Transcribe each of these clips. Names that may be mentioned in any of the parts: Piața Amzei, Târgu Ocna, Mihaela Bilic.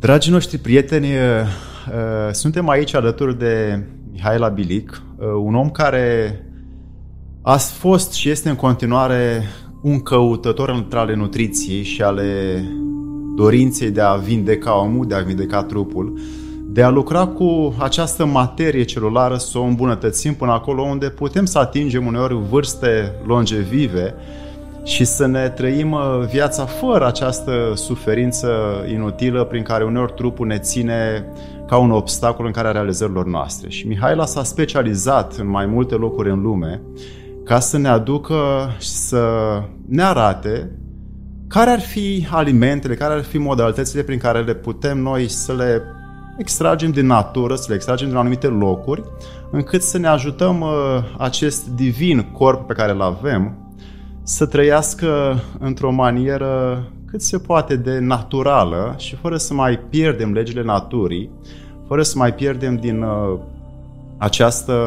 Dragii noștri prieteni, suntem aici alături de Mihaela Bilic, un om care a fost și este în continuare un căutător între ale nutriției și ale dorinței de a vindeca omul, de a vindeca trupul, de a lucra cu această materie celulară, să o îmbunătățim până acolo unde putem să atingem uneori vârste longevive și să ne trăim viața fără această suferință inutilă prin care uneori trupul ne ține ca un obstacol în calea realizărilor noastre. Și Mihaela s-a specializat în mai multe locuri în lume ca să ne aducă și să ne arate care ar fi alimentele, care ar fi modalitățile prin care le putem noi să le extragem din natură, să le extragem din anumite locuri, încât să ne ajutăm acest divin corp pe care îl avem să trăiască într-o manieră cât se poate de naturală și fără să mai pierdem legile naturii, fără să mai pierdem din această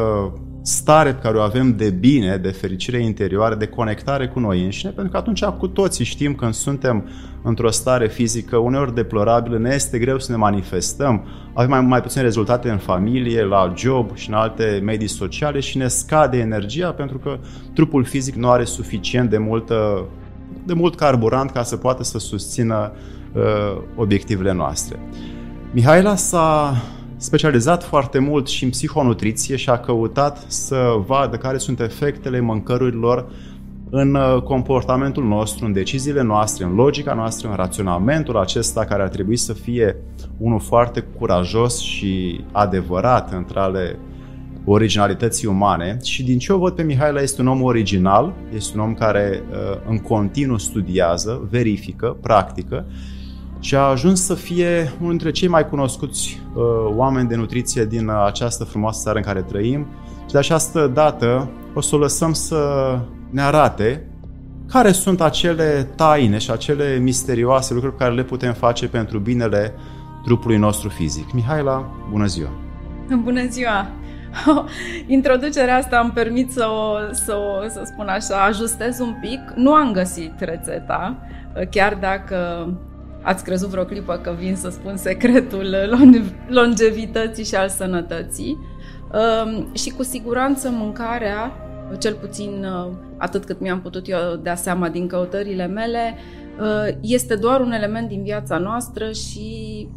stare pe care o avem de bine, de fericire interioară, de conectare cu noi înșine, pentru că atunci cu toții știm când suntem într-o stare fizică uneori deplorabilă, ne este greu să ne manifestăm, avem mai puține rezultate în familie, la job și în alte medii sociale și ne scade energia pentru că trupul fizic nu are suficient de mult carburant ca să poată să susțină obiectivele noastre. Mihaela s-a specializat foarte mult și în psihonutriție și a căutat să vadă care sunt efectele mâncărurilor în comportamentul nostru, în deciziile noastre, în logica noastră, în raționamentul acesta care ar trebui să fie unul foarte curajos și adevărat între ale originalității umane. Și din ce o văd pe Mihaela, este un om original, este un om care în continuu studiază, verifică, practică și a ajuns să fie unul dintre cei mai cunoscuți oameni de nutriție din această frumoasă țară în care trăim. Și de această dată o să o lăsăm să ne arate care sunt acele taine și acele misterioase lucruri pe care le putem face pentru binele trupului nostru fizic. Mihaela, bună ziua! Bună ziua! Introducerea asta îmi permit să spun așa, ajustez un pic. Nu am găsit rețeta, chiar dacă ați crezut vreo clipă că vin să spun secretul longevității și al sănătății. Și cu siguranță mâncarea, cel puțin atât cât mi-am putut eu da seama din căutările mele, este doar un element din viața noastră și,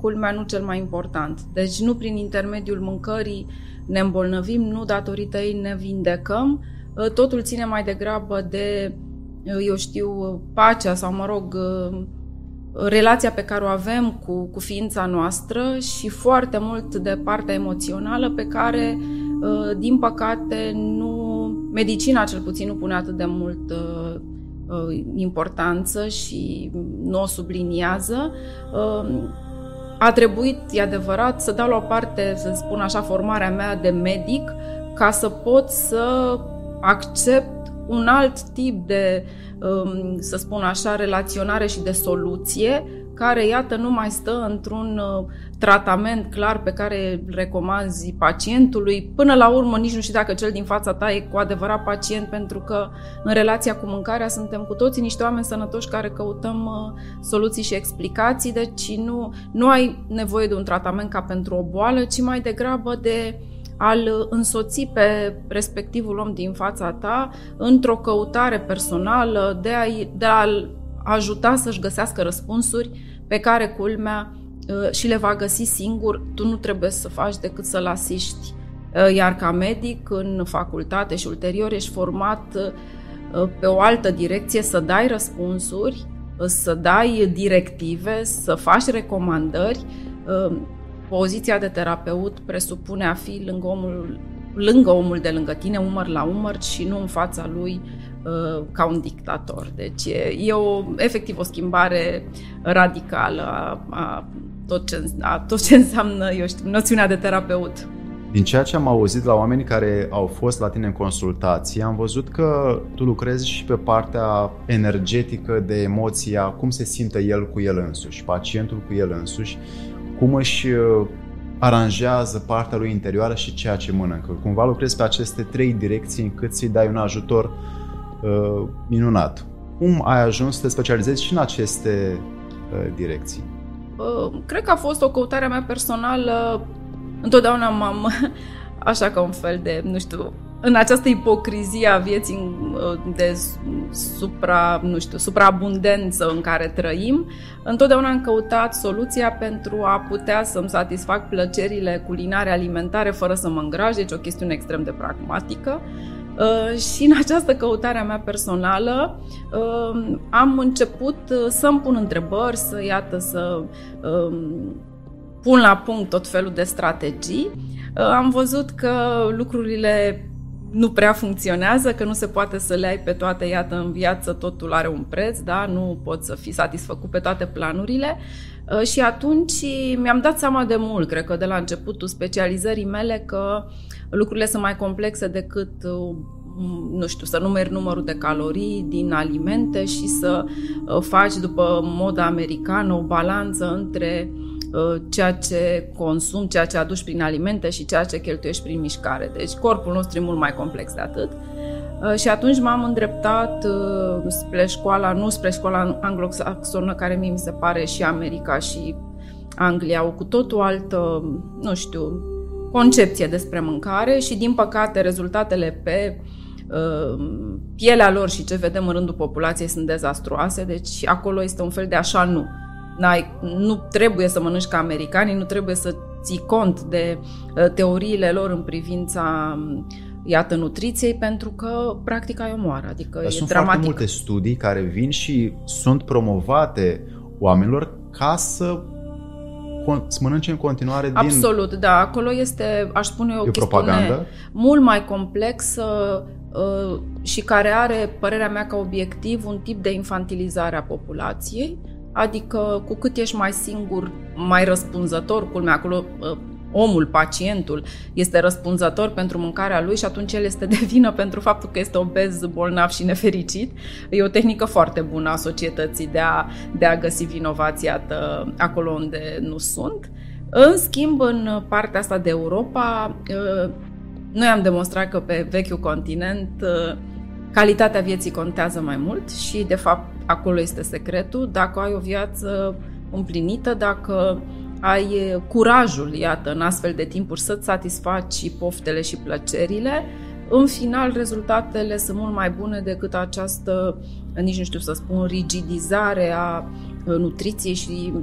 culmea, nu cel mai important. Deci nu prin intermediul mâncării ne îmbolnăvim, nu datorită ei ne vindecăm, totul ține mai degrabă de, eu știu, pacea sau, mă rog, relația pe care o avem cu ființa noastră și foarte mult de partea emoțională pe care, din păcate, medicina cel puțin nu pune atât de mult importanță și nu o subliniază. A trebuit, e adevărat, să dau la o parte, să spun așa, formarea mea de medic ca să pot să accept un alt tip de, să spun așa, relaționare și de soluție, care, iată, nu mai stă într-un tratament clar pe care îl recomanzi pacientului. Până la urmă nici nu știi dacă cel din fața ta e cu adevărat pacient, pentru că în relația cu mâncarea suntem cu toții niște oameni sănătoși care căutăm soluții și explicații, deci nu ai nevoie de un tratament ca pentru o boală, ci mai degrabă de al însoți pe respectivul om din fața ta într-o căutare personală de a-l ajuta să-și găsească răspunsuri pe care, culmea, și le va găsi singur. Tu nu trebuie să faci decât să-l asiști. Iar ca medic, în facultate și ulterior, ești format pe o altă direcție să dai răspunsuri, să dai directive, să faci recomandări. Poziția de terapeut presupune a fi lângă omul de lângă tine, umăr la umăr, și nu în fața lui ca un dictator. Deci e efectiv o schimbare radicală a tot ce înseamnă, eu știu, noțiunea de terapeut. Din ceea ce am auzit la oamenii care au fost la tine în consultație, am văzut că tu lucrezi și pe partea energetică, de emoția, cum se simte el cu el însuși, pacientul cu el însuși, cum își aranjează partea lui interioară și ceea ce mănâncă. Cumva lucrezi pe aceste trei direcții încât să-i dai un ajutor minunat. Cum ai ajuns să te specializezi și în aceste direcții? Cred că a fost o căutare a mea personală. Întotdeauna m-am, așa ca un fel de, nu știu, în această ipocrizie a vieții de supraabundență în care trăim, întotdeauna am căutat soluția pentru a putea să-mi satisfac plăcerile culinare, alimentare, fără să mă îngraș, deci o chestiune extrem de pragmatică. Și în această căutare a mea personală am început să-mi pun întrebări, să pun la punct tot felul de strategii. Am văzut că lucrurile nu prea funcționează, că nu se poate să le ai pe toate, iată, în viață totul are un preț, da? Nu poți să fii satisfăcut pe toate planurile. Și atunci mi-am dat seama de mult, cred că de la începutul specializării mele, că lucrurile sunt mai complexe decât, nu știu, să numeri numărul de calorii din alimente și să faci după moda americană o balanță între ceea ce consumi, ceea ce aduci prin alimente și ceea ce cheltuiești prin mișcare. Deci corpul nostru e mult mai complex de atât. Și atunci m-am îndreptat spre școala anglosaxonă, care mie mi se pare și America și Anglia au cu totul altă, nu știu, concepție despre mâncare și, din păcate, rezultatele pe pielea lor și ce vedem în rândul populației sunt dezastruoase. Deci acolo este un fel de așa nu. Nu trebuie să mănânci ca americanii, nu trebuie să ții cont de teoriile lor în privința, iată, nutriției, pentru că practica e omoară, adică dar e sunt dramatic. Foarte multe studii care vin și sunt promovate oamenilor ca să mănânce în continuare din... Absolut, da, acolo este, aș spune, o chestiune propagandă mult mai complexă și care are, părerea mea, ca obiectiv un tip de infantilizare a populației. Adică cu cât ești mai singur, mai răspunzător, culmea, acolo omul, pacientul, este răspunzător pentru mâncarea lui și atunci el este de vină pentru faptul că este obez, bolnav și nefericit. E o tehnică foarte bună a societății de a găsi vinovații acolo unde nu sunt. În schimb, în partea asta de Europa, noi am demonstrat că pe vechiul continent calitatea vieții contează mai mult și, de fapt, acolo este secretul. Dacă ai o viață împlinită, dacă ai curajul, iată, în astfel de timpuri să-ți satisfaci și poftele și plăcerile, în final rezultatele sunt mult mai bune decât această, nici nu știu să spun, rigidizare a nutriției și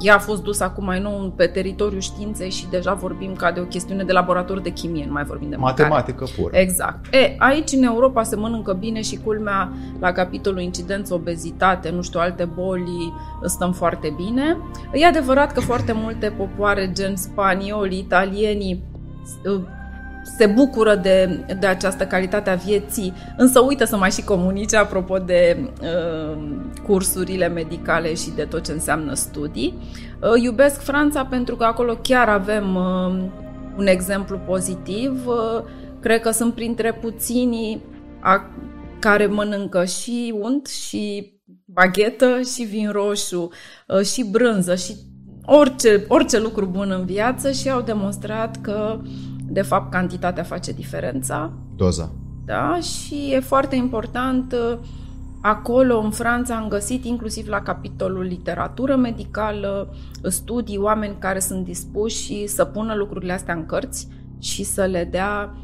ea a fost dusă acum mai nou pe teritoriul științei și deja vorbim ca de o chestiune de laborator de chimie, nu mai vorbim de mâncare. Matematică pură. Exact. Aici în Europa se mănâncă bine și, culmea, la capitolul incidență, obezitate, nu știu, alte boli, stăm foarte bine. E adevărat că foarte multe popoare, gen spanioli, italienii, se bucură de această calitate a vieții, însă uită să mai și comunice, apropo de cursurile medicale și de tot ce înseamnă studii. Iubesc Franța pentru că acolo chiar avem un exemplu pozitiv. Cred că sunt printre puținii care mănâncă și unt, și baghetă, și vin roșu, și brânză, și orice lucru bun în viață și au demonstrat că, de fapt, cantitatea face diferența. Doza. Da, și e foarte important. Acolo, în Franța, am găsit, inclusiv la capitolul literatură medicală, studii, oameni care sunt dispuși să pună lucrurile astea în cărți și să le dea,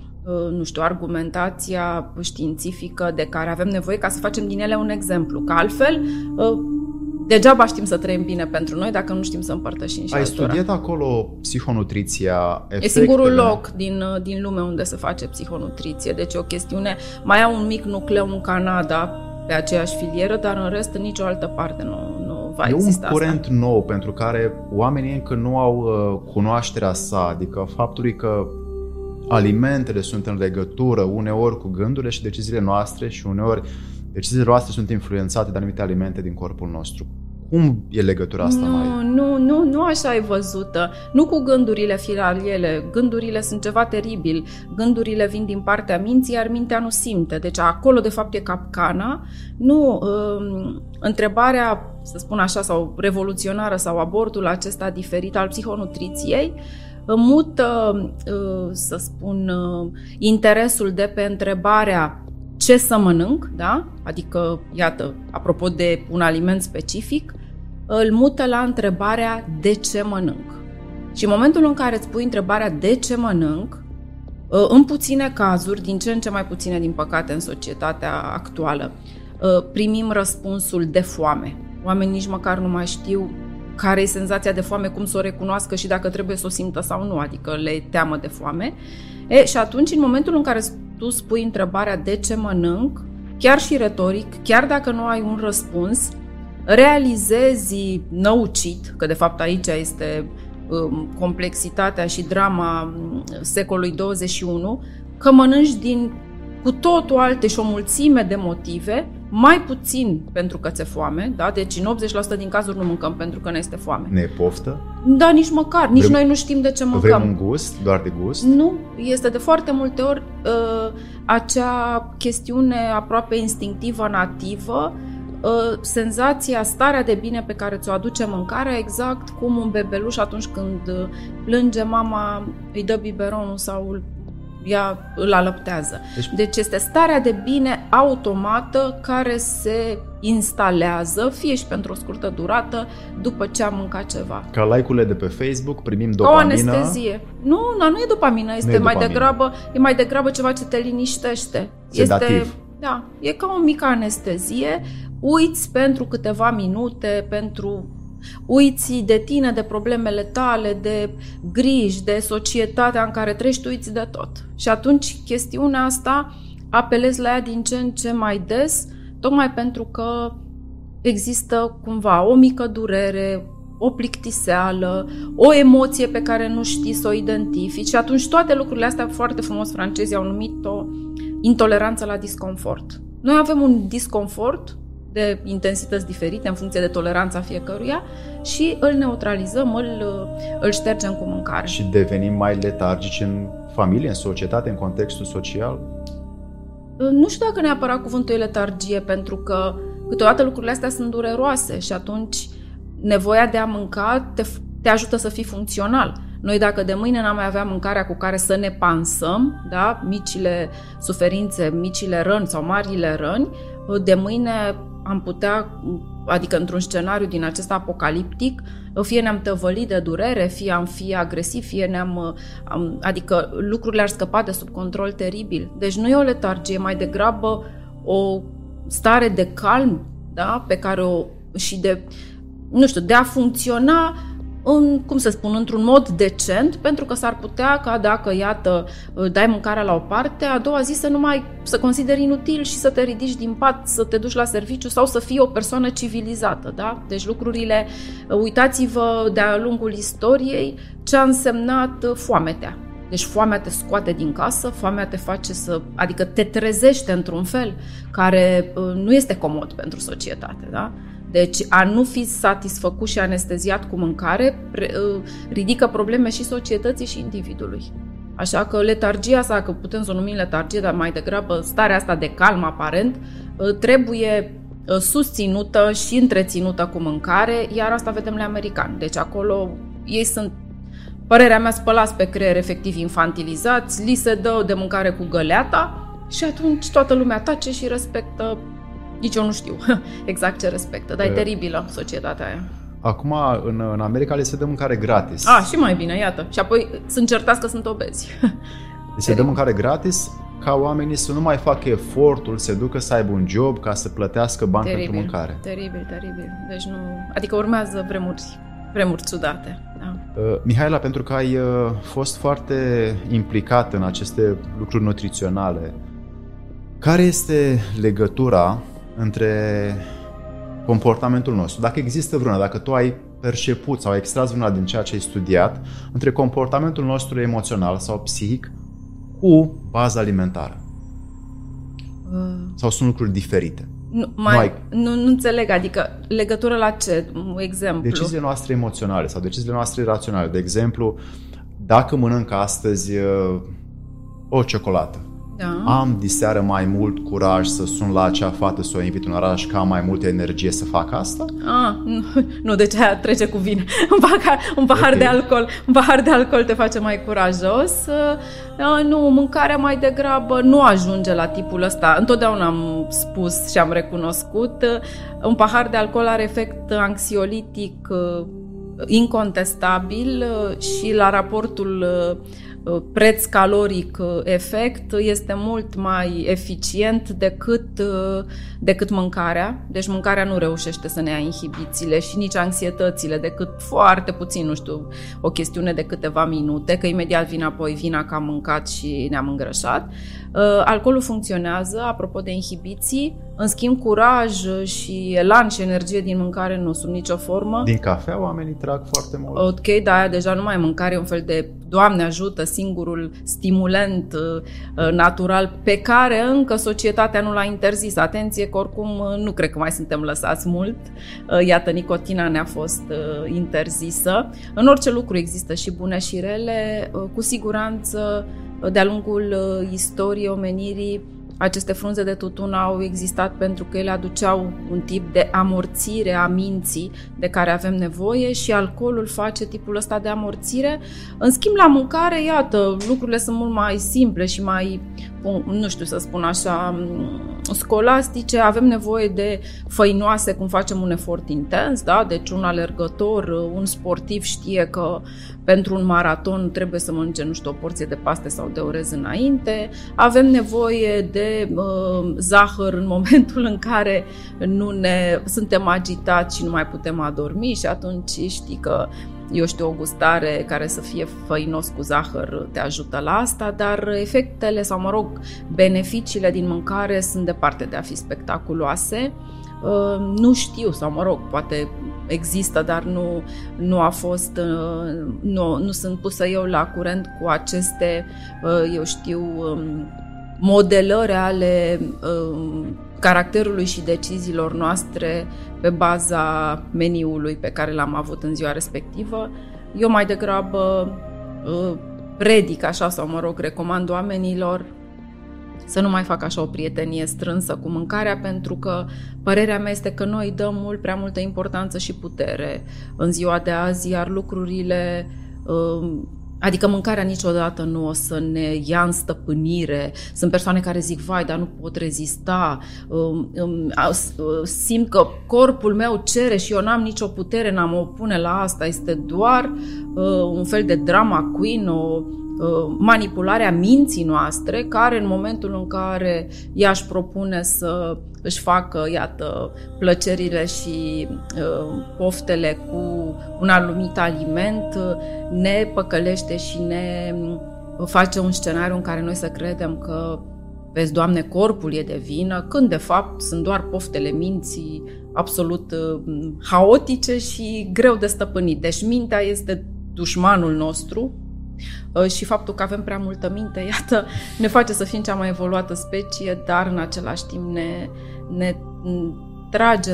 nu știu, argumentația științifică de care avem nevoie ca să facem din ele un exemplu. Că altfel, degeaba știm să trăim bine pentru noi dacă nu știm să împărtășim și altora. Ai studiat acolo psihonutriția, efectele? E singurul loc din lume unde se face psihonutriție. Deci o chestiune, mai au un mic nucleu în Canada pe aceeași filieră, dar în rest în nicio altă parte nu va exista asta. E un curent nou pentru care oamenii încă nu au cunoașterea sa, adică faptului că alimentele sunt în legătură uneori cu gândurile și deciziile noastre și uneori deciziile noastre sunt influențate de anumite alimente din corpul nostru. Cum e legătura asta mai? Nu așa e văzută. Nu cu gândurile firaliele. Gândurile sunt ceva teribil. Gândurile vin din partea minții, iar mintea nu simte. Deci acolo, de fapt, e capcana. Nu, întrebarea, să spun așa, sau revoluționară, sau abordul acesta diferit al psihonutriției, mută, să spun, interesul de pe întrebarea ce să mănânc, da? Adică, iată, apropo de un aliment specific, îl mută la întrebarea de ce mănânc. Și în momentul în care îți pui întrebarea de ce mănânc, în puține cazuri, din ce în ce mai puține, din păcate, în societatea actuală, primim răspunsul de foame. Oamenii nici măcar nu mai știu care e senzația de foame, cum să o recunoască și dacă trebuie să o simtă sau nu, adică le teamă de foame. Și atunci, în momentul în care tu spui întrebarea de ce mănânc, chiar și retoric, chiar dacă nu ai un răspuns, realizezi năucit, că de fapt aici este complexitatea și drama secolului 21, că mănânci din cu totul alte și o mulțime de motive, mai puțin pentru că ți-e foame, da? Deci în 80% din cazuri nu mâncăm pentru că ne este foame. Ne poftă? Da, nici măcar, nici vrem, noi nu știm de ce mâncăm. Vrem un gust, doar de gust? Nu, este de foarte multe ori acea chestiune aproape instinctivă, nativă, senzația, starea de bine pe care ți-o aduce mâncarea, exact cum un bebeluș atunci când plânge, mama îi dă biberonul sau îl alăptează. Deci este starea de bine automată care se instalează, fie și pentru o scurtă durată, după ce am mâncat ceva. Ca like-urile de pe Facebook, primim dopamină. O anestezie. Nu, nu e dopamină, este mai degrabă, e mai degrabă ceva ce te liniștește. Sedativ. Este, da, e ca o mică anestezie. Uiți pentru câteva minute, uiți de tine, de problemele tale, de griji, de societatea în care trăiești, uiți de tot. Și atunci chestiunea asta apelezi la ea din ce în ce mai des, tocmai pentru că există cumva o mică durere, o plictiseală, o emoție pe care nu știi să o identifici. Și atunci toate lucrurile astea, foarte frumos francezii au numit-o intoleranță la disconfort. Noi avem un disconfort de intensități diferite în funcție de toleranța fiecăruia și îl neutralizăm, îl ștergem cu mâncare. Și devenim mai letargici în familie, în societate, în contextul social? Nu știu dacă neapărat cuvântul e letargie, pentru că câteodată lucrurile astea sunt dureroase și atunci nevoia de a mânca te ajută să fii funcțional. Noi dacă de mâine n-am mai avea mâncarea cu care să ne pansăm, da, micile suferințe, micile răni sau marile răni, de mâine am putea, adică într-un scenariu din acesta apocaliptic, fie ne-am tăvălit de durere, fie am fi agresiv, fie adică lucrurile ar scăpa de sub control teribil. Deci nu e o letargie, mai degrabă o stare de calm, da, pe care și de, nu știu, de a funcționa într-un mod decent, pentru că s-ar putea ca dacă, iată, dai mâncarea la o parte, a doua zi să consideri inutil și să te ridici din pat, să te duci la serviciu sau să fii o persoană civilizată, da? Deci lucrurile, uitați-vă de-a lungul istoriei ce a însemnat foametea. Deci foamea te scoate din casă, foamea te face adică te trezește într-un fel care nu este comod pentru societate, da? Deci a nu fi satisfăcut și anesteziat cu mâncare ridică probleme și societății și individului. Așa că letargia asta, că putem să o numim letargie, dar mai degrabă starea asta de calm aparent, trebuie susținută și întreținută cu mâncare, iar asta vedem la americani. Deci acolo ei sunt, părerea mea, spălați pe creier, efectiv infantilizați, li se dă de mâncare cu găleata și atunci toată lumea tace și respectă. Nici eu nu știu exact ce respectă, dar e teribilă societatea aia. Acum, în America, le se dă mâncare gratis. Ah, și mai bine, iată. Și apoi sunt certați că sunt obezi. Le se dă mâncare gratis ca oamenii să nu mai facă efortul, să ducă să aibă un job ca să plătească bani pentru mâncare. Teribil, teribil. Deci nu... Adică urmează vremuri ciudate. Da. Mihaela, pentru că ai fost foarte implicată în aceste lucruri nutriționale, care este legătura între comportamentul nostru, dacă există vreuna, dacă tu ai perceput sau ai extras vreuna din ceea ce ai studiat, între comportamentul nostru emoțional sau psihic cu baza alimentară? Sau sunt lucruri diferite? Nu înțeleg, adică legătură la ce? Exemplu. Deciziile noastre emoționale sau deciziile noastre raționale. De exemplu, dacă mănânc astăzi o ciocolată, Da. Am diseară mai mult curaj să sun la acea fată, să o invit în oraș, că am mai multă energie să fac asta? Nu, deci aia trece cu vin. Un pahar de alcool. Un pahar de alcool te face mai curajos. Nu, mâncarea mai degrabă nu ajunge la tipul ăsta. Întotdeauna am spus și am recunoscut, un pahar de alcool are efect anxiolitic incontestabil și la raportul preț caloric efect este mult mai eficient decât mâncarea. Deci mâncarea nu reușește să ne ia inhibițiile și nici anxietățile decât foarte puțin, nu știu, o chestiune de câteva minute, că imediat vine apoi vina că am mâncat și ne-am îngrășat. Alcoolul funcționează, apropo de inhibiții, în schimb curaj și elan și energie din mâncare nu, sub nicio formă. Din cafea oamenii trag foarte mult. Ok, da, aia deja nu mai e mâncare, e un fel de, Doamne ajută, singurul stimulant natural pe care încă societatea nu l-a interzis. Atenție că oricum nu cred că mai suntem lăsați mult. Iată, nicotina ne-a fost interzisă. În orice lucru există și bune și rele. Cu siguranță, de-a lungul istoriei omenirii, aceste frunze de tutun au existat pentru că ele aduceau un tip de amorțire a minții de care avem nevoie și alcoolul face tipul ăsta de amorțire. În schimb, la mâncare, iată, lucrurile sunt mult mai simple și mai, nu știu să spun așa, scolastice. Avem nevoie de făinoase când facem un efort intens, da? Deci un alergător, un sportiv știe că pentru un maraton trebuie să mănânce, nu știu, o porție de paste sau de orez înainte. Avem nevoie de zahăr în momentul în care suntem agitați și nu mai putem adormi și atunci știi că, eu știu, o gustare care să fie făinos cu zahăr te ajută la asta, dar efectele sau, mă rog, beneficiile din mâncare sunt departe de a fi spectaculoase. Nu știu, sau mă rog, poate există, dar nu sunt pusă eu la curent cu aceste, eu știu, modelări ale caracterului și deciziilor noastre pe baza meniului pe care l-am avut în ziua respectivă. Eu mai degrabă predic așa, sau mă rog, recomand oamenilor să nu mai facă așa o prietenie strânsă cu mâncarea, pentru că părerea mea este că noi dăm mult prea multă importanță și putere în ziua de azi, iar lucrurile... Adică mâncarea niciodată nu o să ne ia în stăpânire. Sunt persoane care zic, vai, dar nu pot rezista, simt că corpul meu cere și eu n-am nicio putere, n-am opune la asta. Este doar un fel de drama queen, o manipulare a minții noastre, care în momentul în care ea își propune să își facă, iată, plăcerile și poftele cu un anumit aliment, ne păcălește și ne face un scenariu în care noi să credem că, vezi, Doamne, corpul e de vină, când de fapt sunt doar poftele minții absolut haotice și greu de stăpânit. Deci mintea este dușmanul nostru și faptul că avem prea multă minte, iată, ne face să fim cea mai evoluată specie, dar în același timp ne trage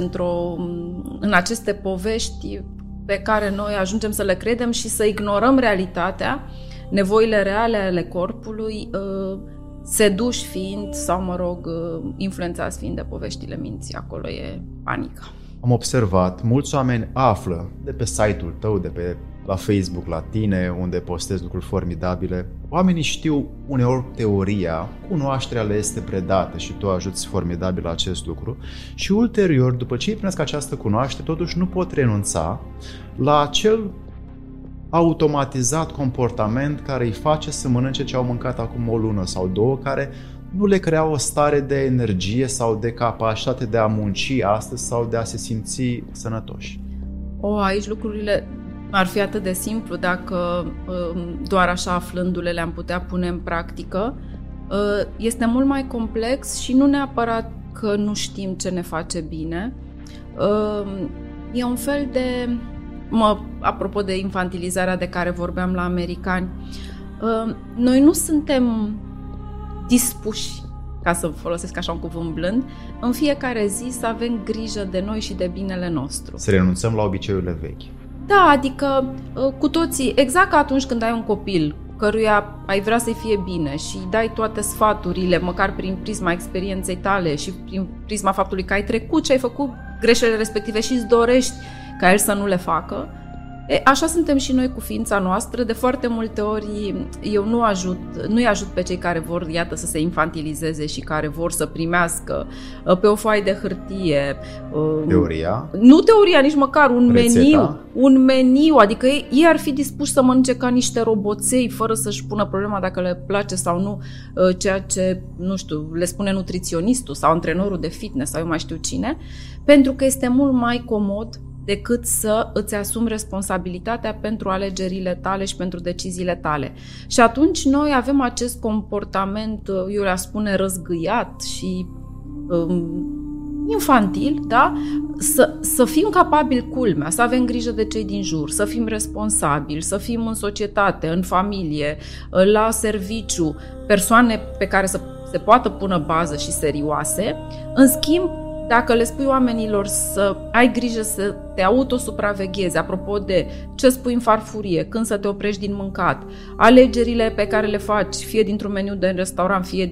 în aceste povești pe care noi ajungem să le credem și să ignorăm realitatea, nevoile reale ale corpului, seduși fiind, sau mă rog, influențați fiind de poveștile minții. Acolo e panică. Am observat, mulți oameni află de pe site-ul tău, de pe la Facebook, la tine, unde postezi lucruri formidabile. Oamenii știu uneori teoria, cunoașterea le este predată și tu ajuți formidabil la acest lucru și ulterior, după ce îi primesc această cunoaștere, totuși nu pot renunța la acel automatizat comportament care îi face să mănânce ce au mâncat acum o lună sau două, care nu le crea o stare de energie sau de capacitate de a munci astăzi sau de a se simți sănătoși. Aici lucrurile ar fi atât de simplu dacă doar așa aflându-le le-am putea pune în practică. Este mult mai complex și nu neapărat că nu știm ce ne face bine. E un fel de... apropo de infantilizarea de care vorbeam la americani, noi nu suntem dispuși, ca să folosesc așa un cuvânt blând, în fiecare zi să avem grijă de noi și de binele nostru. Să renunțăm la obiceiurile vechi. Da, adică cu toții, exact ca atunci când ai un copil căruia ai vrea să-i fie bine și îi dai toate sfaturile, măcar prin prisma experienței tale și prin prisma faptului că ai trecut și ai făcut greșelile respective și îți dorești ca el să nu le facă, e, așa suntem și noi cu ființa noastră. De foarte multe ori eu nu-i ajut pe cei care vor, iată, să se infantilizeze și care vor să primească pe o foaie de hârtie teoria. Nu teoria, nici măcar un rețeta. meniu, adică ei ar fi dispuși să mănânce ca niște roboței fără să-și pună problema dacă le place sau nu ceea ce, nu știu, le spune nutriționistul sau antrenorul de fitness sau eu mai știu cine, pentru că este mult mai comod decât să îți asumi responsabilitatea pentru alegerile tale și pentru deciziile tale. Și atunci noi avem acest comportament, eu le-aș spune, răzgâiat și infantil, da? Să fim capabili, culmea, să avem grijă de cei din jur, să fim responsabili, să fim în societate, în familie, la serviciu, persoane pe care să se poată pună bază și serioase. În schimb, dacă le spui oamenilor să ai grijă să te autosupraveghezi, apropo de ce spui în farfurie, când să te oprești din mâncat, alegerile pe care le faci, fie dintr-un meniu de restaurant, fie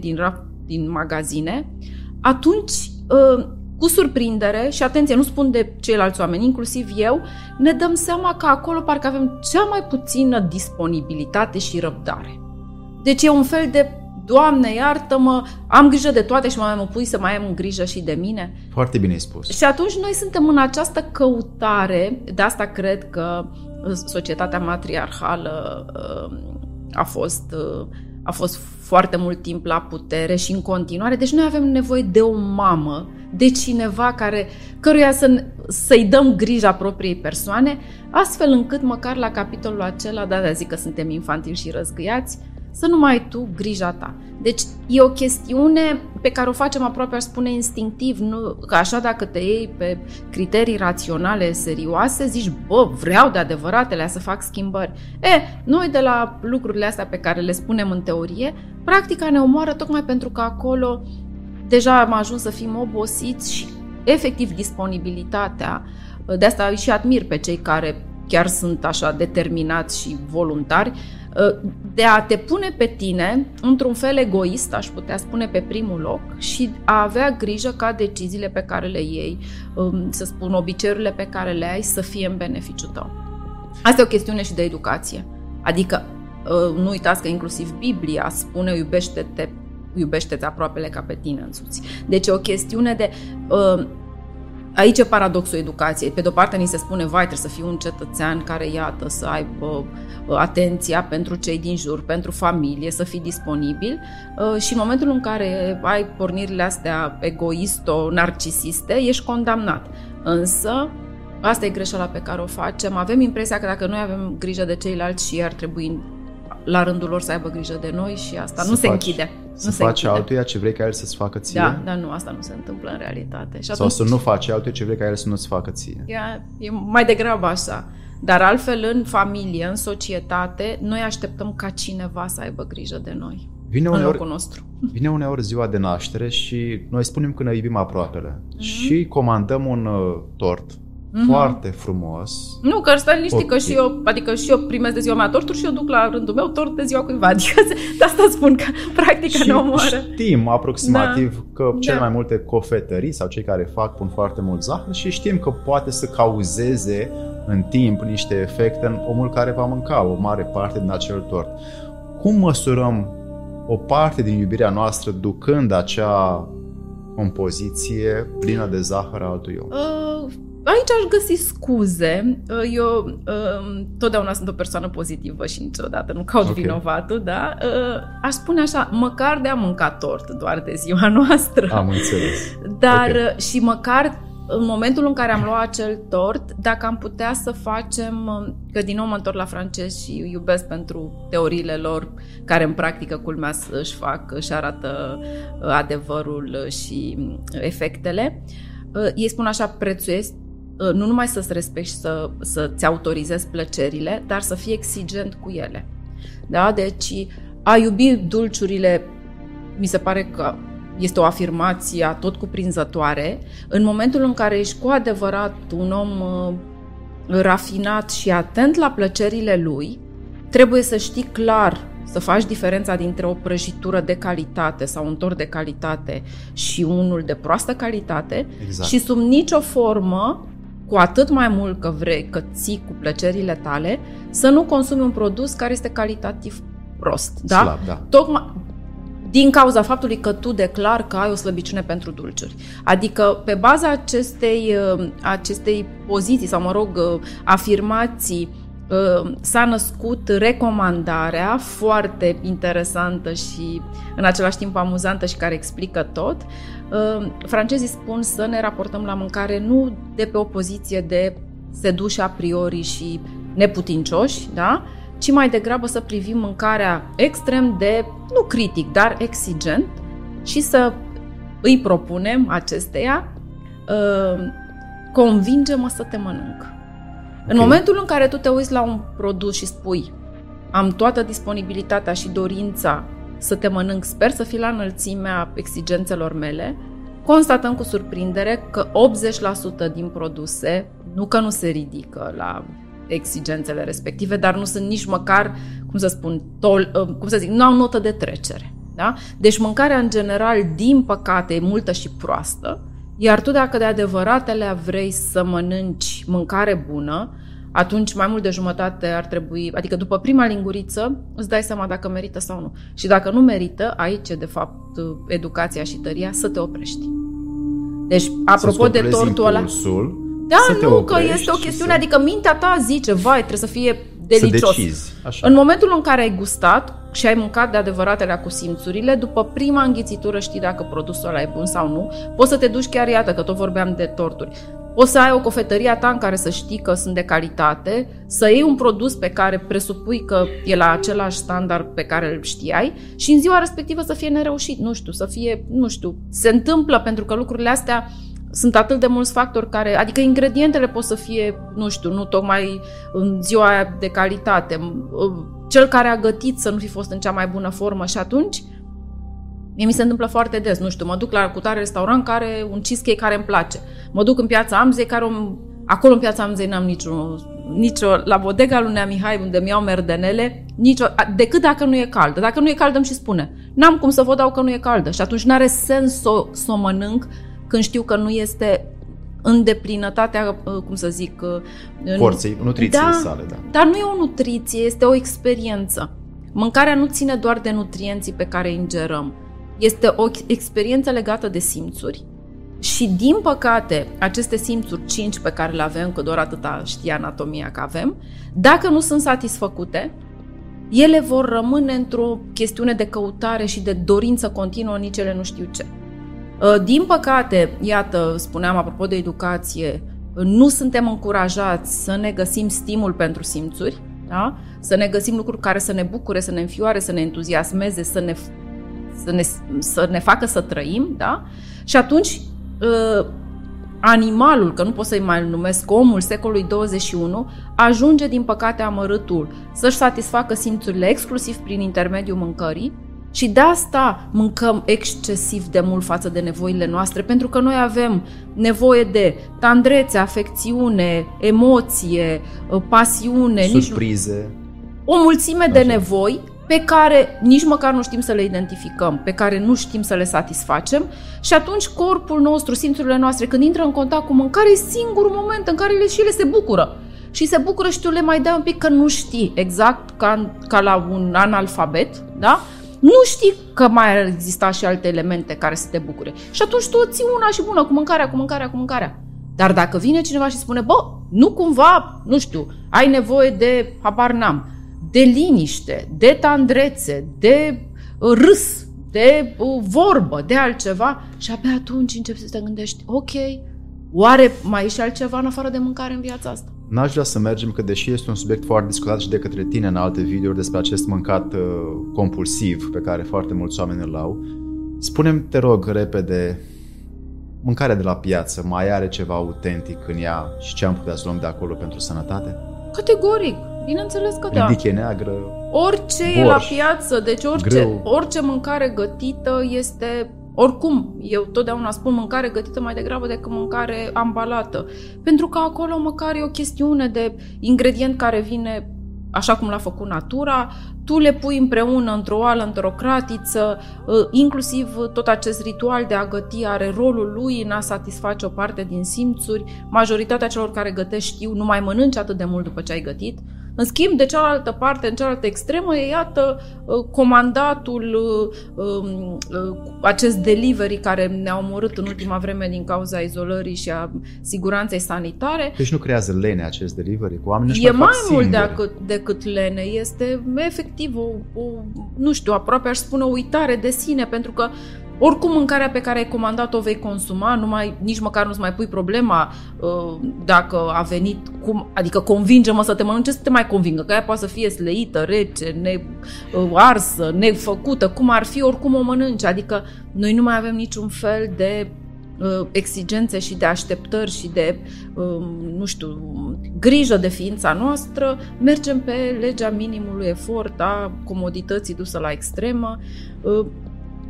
din magazine, atunci, cu surprindere, și atenție, nu spun de ceilalți oameni, inclusiv eu, ne dăm seama că acolo parcă avem cea mai puțină disponibilitate și răbdare. Deci e un fel de Doamne, iartă-mă, am grijă de toate și mă pui să mai am grijă și de mine. Foarte bine spus. Și atunci noi suntem în această căutare, de asta cred că societatea matriarhală a fost foarte mult timp la putere și în continuare. Deci noi avem nevoie de o mamă, de cineva căruia să-i dăm grija propriei persoane, astfel încât măcar la capitolul acela, de-aia zic că suntem infantili și răzgâiați, să nu mai ai tu grija ta. Deci e o chestiune pe care o facem aproape, aș spune, instinctiv, nu, că așa dacă te iei pe criterii raționale serioase, zici, bă, vreau de adevăratele să fac schimbări. Noi de la lucrurile astea pe care le spunem în teorie, practica ne omoară tocmai pentru că acolo deja am ajuns să fim obosiți și efectiv disponibilitatea. De asta și admir pe cei care chiar sunt așa determinați și voluntari, de a te pune pe tine, într-un fel egoist, aș putea spune, pe primul loc și a avea grijă ca deciziile pe care le iei, să spun, obiceiurile pe care le ai, să fie în beneficiul tău. Asta e o chestiune și de educație. Adică, nu uitați că inclusiv Biblia spune, iubește-ți aproapele ca pe tine însuți. Deci e o chestiune de... Aici e paradoxul educației. Pe de-o parte ni se spune, vai, trebuie să fii un cetățean care, iată, să aibă atenția pentru cei din jur, pentru familie, să fii disponibil. Și în momentul în care ai pornirile astea egoisto-narcisiste, ești condamnat. Însă, asta e greșeala pe care o facem. Avem impresia că dacă noi avem grijă de ceilalți și ei ar trebui la rândul lor să aibă grijă de noi și asta nu se închide. Să faci altuia ce vrei ca el să-ți facă ție? Da, dar nu, asta nu se întâmplă în realitate. Și atunci... Sau să nu faci altuia ce vrei ca el să nu-ți facă ție? E mai degrabă așa. Dar altfel, în familie, în societate, noi așteptăm ca cineva să aibă grijă de noi. Vine uneori ziua de naștere și noi spunem că ne iubim aproapele. Mm-hmm. Și comandăm un tort. Mm-hmm. Foarte frumos. Nu, că stai liniștit, că și eu, adică și eu primesc de ziua mea torturi și eu duc la rândul meu tort de ziua cuiva. Adică de asta spun că practica ne omoară. Știm aproximativ că cele mai multe cofetării sau cei care fac pun foarte mult zahăr și știm că poate să cauzeze în timp niște efecte în omul care va mânca o mare parte din acel tort. Cum măsurăm o parte din iubirea noastră ducând acea compoziție plină de zahăr altui om? Aici aș găsi scuze. Eu totdeauna sunt o persoană pozitivă și niciodată nu caut vinovatul, da? Aș spune așa, măcar de a mânca tort doar de ziua noastră. Am înțeles. Dar și măcar în momentul în care am luat acel tort, dacă am putea să facem, că din nou mă întorc la francezi și iubesc pentru teoriile lor, care în practică, culmea, își fac, își arată adevărul și efectele. Ei spun așa, prețuiesc nu numai să-ți respecti și să-ți autorizezi plăcerile, dar să fii exigent cu ele. Da? Deci a iubi dulciurile, mi se pare că este o afirmație tot cuprinzătoare. În momentul în care ești cu adevărat un om rafinat și atent la plăcerile lui, trebuie să știi clar Să faci diferența dintre o prăjitură de calitate sau un tort de calitate și unul de proastă calitate. Exact. Și sub nicio formă, cu atât mai mult că vrei, că ții cu plăcerile tale, să nu consumi un produs care este calitativ prost. Da? Slab, da. Tocmai din cauza faptului că tu declari că ai o slăbiciune pentru dulciuri. Adică pe baza acestei poziții sau, mă rog, afirmații, s-a născut recomandarea foarte interesantă și în același timp amuzantă și care explică tot. Francezii spun să ne raportăm la mâncare nu de pe o poziție de seduși a priori și neputincioși, da? Ci mai degrabă să privim mâncarea extrem de, nu critic, dar exigent și să îi propunem acesteia, convinge-mă să te mănânc. În momentul în care tu te uiți la un produs și spui am toată disponibilitatea și dorința să te mănânc, sper să fii la înălțimea exigențelor mele, constatăm cu surprindere că 80% din produse, nu că nu se ridică la exigențele respective, dar nu sunt nici măcar, nu au notă de trecere. Da? Deci mâncarea în general, din păcate, e multă și proastă. Iar tu, dacă de adevăratele vrei să mănânci mâncare bună, atunci mai mult de jumătate ar trebui, adică după prima linguriță îți dai seama dacă merită sau nu. Și dacă nu merită, aici e de fapt educația și tăria să te oprești. Deci, apropo de tortul ăla... Da, nu, că este o chestiune, adică mintea ta zice, vai, trebuie să fie delicios. Să decizi, așa. În momentul în care ai gustat și ai mâncat de adevăratele cu simțurile, după prima înghițitură știi dacă produsul ăla e bun sau nu, poți să te duci chiar, iată, că tot vorbeam de torturi, poți să ai o cofetărie a ta în care să știi că sunt de calitate, să iei un produs pe care presupui că e la același standard pe care îl știai și în ziua respectivă să fie nereușit, se întâmplă pentru că lucrurile astea sunt atât de mulți factori care, adică ingredientele pot să fie, nu tocmai în ziua aia de calitate, cel care a gătit să nu fi fost în cea mai bună formă și atunci mie mi se întâmplă foarte des, mă duc la cutare restaurant care, un cheesecake care îmi place, mă duc în Piața Amzei, acolo în Piața Amzei n-am nicio la bodega lui Nea Mihai unde mi-au merdenele, decât dacă nu e caldă. Dacă nu e caldă îmi și spune, n-am cum să vă dau că nu e caldă și atunci n-are sens să o mănânc când știu că nu este în deplinătatea, forței, nutriției sale. Da. Dar nu e o nutriție, este o experiență. Mâncarea nu ține doar de nutrienții pe care ingerăm. Este o experiență legată de simțuri și, din păcate, aceste simțuri 5 pe care le avem, că doar atâta știe anatomia că avem, dacă nu sunt satisfăcute, ele vor rămâne într-o chestiune de căutare și de dorință continuă, nici ele nu știu ce. Din păcate, iată, spuneam apropo de educație, nu suntem încurajați să ne găsim stimul pentru simțuri, da? Să ne găsim lucruri care să ne bucure, să ne înfioare, să ne entuziasmeze, să ne facă să trăim, da? Și atunci animalul, că nu pot să-i mai numesc omul secolului 21, ajunge din păcate amărâtul să-și satisfacă simțurile exclusiv prin intermediul mâncării. Și de asta mâncăm excesiv de mult față de nevoile noastre, pentru că noi avem nevoie de tandrețe, afecțiune, emoție, pasiune, surprize, o mulțime de nevoi pe care nici măcar nu știm să le identificăm, pe care nu știm să le satisfacem și atunci corpul nostru, simțurile noastre, când intră în contact cu mâncare, e singurul moment în care ele se bucură. Și se bucură și tu le mai dai un pic că nu știi, exact ca la un analfabet, da? Nu știi că mai ar exista și alte elemente care să te bucure. Și atunci tu ții una și bună, cu mâncarea. Dar dacă vine cineva și spune, nu cumva, ai nevoie de, de liniște, de tandrețe, de râs, de vorbă, de altceva, și abia atunci începi să te gândești, ok, oare mai e și altceva în afară de mâncare în viața asta? N-aș vrea să mergem, că deși este un subiect foarte discutat și de către tine în alte videouri despre acest mâncat compulsiv pe care foarte mulți oameni îl au, spune-mi, te rog, repede, mâncarea de la piață mai are ceva autentic în ea și ce am putea să luăm de acolo pentru sănătate? Categoric, bineînțeles că da. Ridiche neagră, orice borș, e la piață, deci orice mâncare gătită este... Oricum, eu totdeauna spun mâncare gătită mai degrabă decât mâncare ambalată. Pentru că acolo măcar e o chestiune de ingredient care vine așa cum l-a făcut natura, tu le pui împreună într-o oală, într-o cratiță, inclusiv tot acest ritual de a găti are rolul lui în a satisface o parte din simțuri. Majoritatea celor care gătesc știu, nu mai mănânci atât de mult după ce ai gătit. În schimb, de cealaltă parte, în cealaltă extremă, e iată comandatul, acest delivery care ne-a omorât în ultima vreme din cauza izolării și a siguranței sanitare. Deci nu creează lene acest delivery? Cu oamenii e mai mult decât lene, este efectiv aproape aș spune o uitare de sine, pentru că oricum mâncarea pe care ai comandat-o vei consuma, nici măcar nu-ți mai pui problema dacă a venit, adică convinge-mă să te mănânce, să te mai convingă, că aia poate să fie sleită, rece, nearsă, nefăcută, cum ar fi, oricum o mănânci. Adică noi nu mai avem niciun fel de exigențe și de așteptări și de, grijă de ființa noastră, mergem pe legea minimului efort, a comodității dusă la extremă,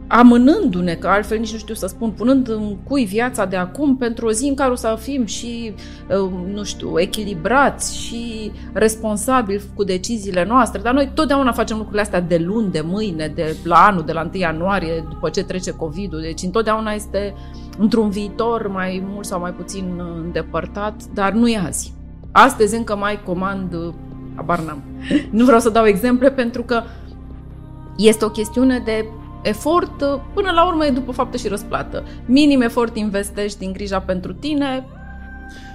amânându-ne, că altfel nici nu știu să spun, punând în cui viața de acum pentru o zi în care o să fim și, echilibrați și responsabili cu deciziile noastre. Dar noi totdeauna facem lucrurile astea de luni, de mâine, de la anul, de la 1 ianuarie, după ce trece COVID-ul. Deci întotdeauna este într-un viitor mai mult sau mai puțin îndepărtat, dar nu e azi. Astăzi încă mai comand, habar n-am. Nu vreau să dau exemple pentru că este o chestiune de efort, până la urmă e după faptă și răsplată. Minim efort investești din grija pentru tine,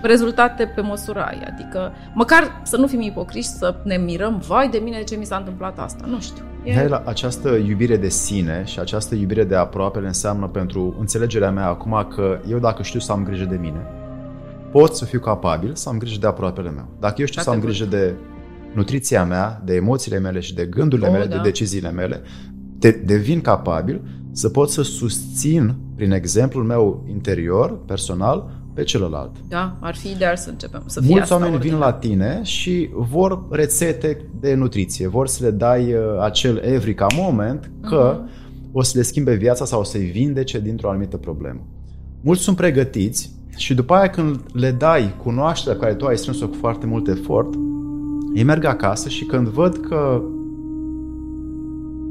rezultate pe măsura ai. Adică, măcar să nu fim ipocriși, să ne mirăm, vai de mine, ce mi s-a întâmplat asta, nu știu. Mihaela, această iubire de sine și această iubire de aproapele înseamnă pentru înțelegerea mea acum că eu dacă știu să am grijă de mine, pot să fiu capabil să am grijă de aproapele meu. Dacă eu știu să am grijă de nutriția mea, de emoțiile mele și de gândurile mele, de deciziile mele, devin capabil să pot să susțin prin exemplul meu interior, personal, pe celălalt. Da, ar fi ideal să începem să fie asta. Mulți oameni vin la tine și vor rețete de nutriție, vor să le dai acel Evrica moment că o să le schimbe viața sau o să-i vindece dintr-o anumită problemă. Mulți sunt pregătiți și după aia când le dai cunoașterea pe care tu ai strâns-o cu foarte mult efort, ei merg acasă și când văd că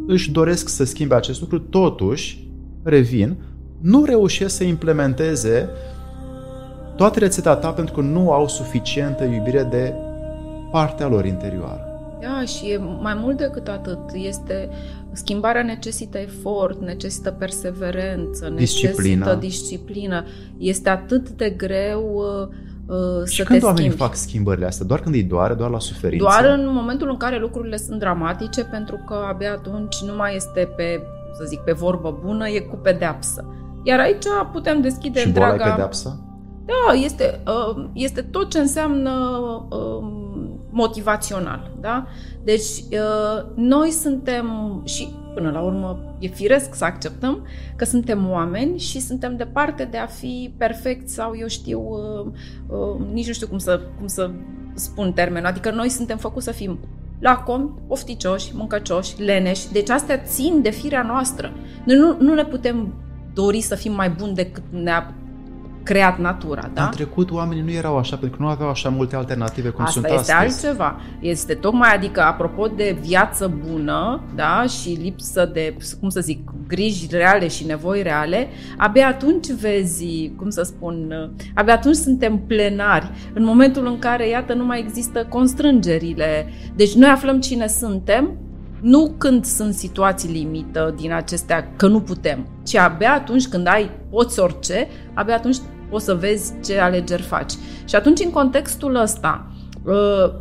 își doresc să schimbe acest lucru, totuși, revin, nu reușesc să implementeze toată rețeta ta pentru că nu au suficientă iubire de partea lor interioară. Da, și mai mult decât atât, schimbarea necesită efort, necesită perseverență, necesită disciplină. Este atât de greu și când oamenii fac schimbările astea? Doar când îi doare, doar la suferință? Doar în momentul în care lucrurile sunt dramatice, pentru că abia atunci nu mai este pe vorbă bună, e cu pedeapsă. Iar aici putem deschide și întreaga... Și boala e pedeapsă? Da, este tot ce înseamnă motivațional. Da? Deci noi suntem și până la urmă e firesc să acceptăm că suntem oameni și suntem departe de a fi perfecți sau eu știu, nici nu știu cum să spun termenul, adică noi suntem făcuți să fim lacomi, pofticioși, mâncăcioși, leneși, deci astea țin de firea noastră. Noi nu ne putem dori să fim mai buni decât ne-a creat natura, da? În trecut oamenii nu erau așa, pentru că nu aveau așa multe alternative cum sunt astăzi. Asta este altceva. Este tocmai, adică, apropo de viață bună, da, și lipsă de, griji reale și nevoi reale, abia atunci vezi, abia atunci suntem plenari, în momentul în care, iată, nu mai există constrângerile. Deci noi aflăm cine suntem, nu când sunt situații limită din acestea, că nu putem, ci abia atunci când poți orice, abia atunci poți să vezi ce alegeri faci. Și atunci, în contextul ăsta,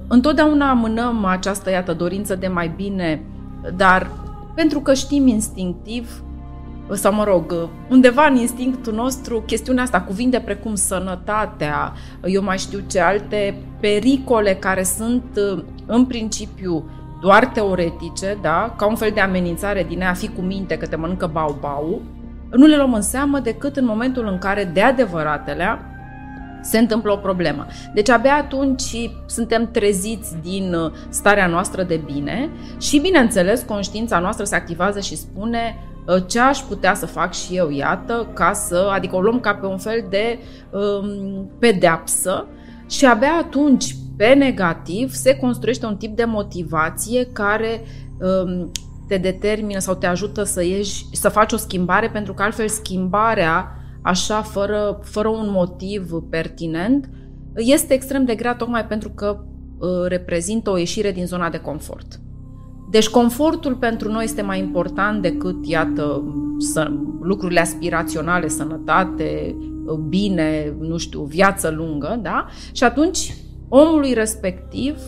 întotdeauna amânăm această, iată, dorință de mai bine, dar pentru că știm instinctiv, sau undeva în instinctul nostru, chestiunea asta, cuvinte precum sănătatea, eu mai știu ce alte pericole care sunt, în principiu, doar teoretice, da? Ca un fel de amenințare din a fi cu minte că te mănâncă bau-bau, nu le luăm în seamă decât în momentul în care de adevăratelea se întâmplă o problemă. Deci abia atunci suntem treziți din starea noastră de bine și, bineînțeles, conștiința noastră se activează și spune ce aș putea să fac și eu, iată, adică o luăm ca pe un fel de pedeapsă și abia atunci Pe negativ, se construiește un tip de motivație care te determină sau te ajută să ieși, să faci o schimbare, pentru că altfel schimbarea, așa, fără un motiv pertinent, este extrem de grea, tocmai pentru că reprezintă o ieșire din zona de confort. Deci confortul pentru noi este mai important decât, iată, lucrurile aspiraționale, sănătate, bine, nu știu, viață lungă, da? Și atunci omului respectiv,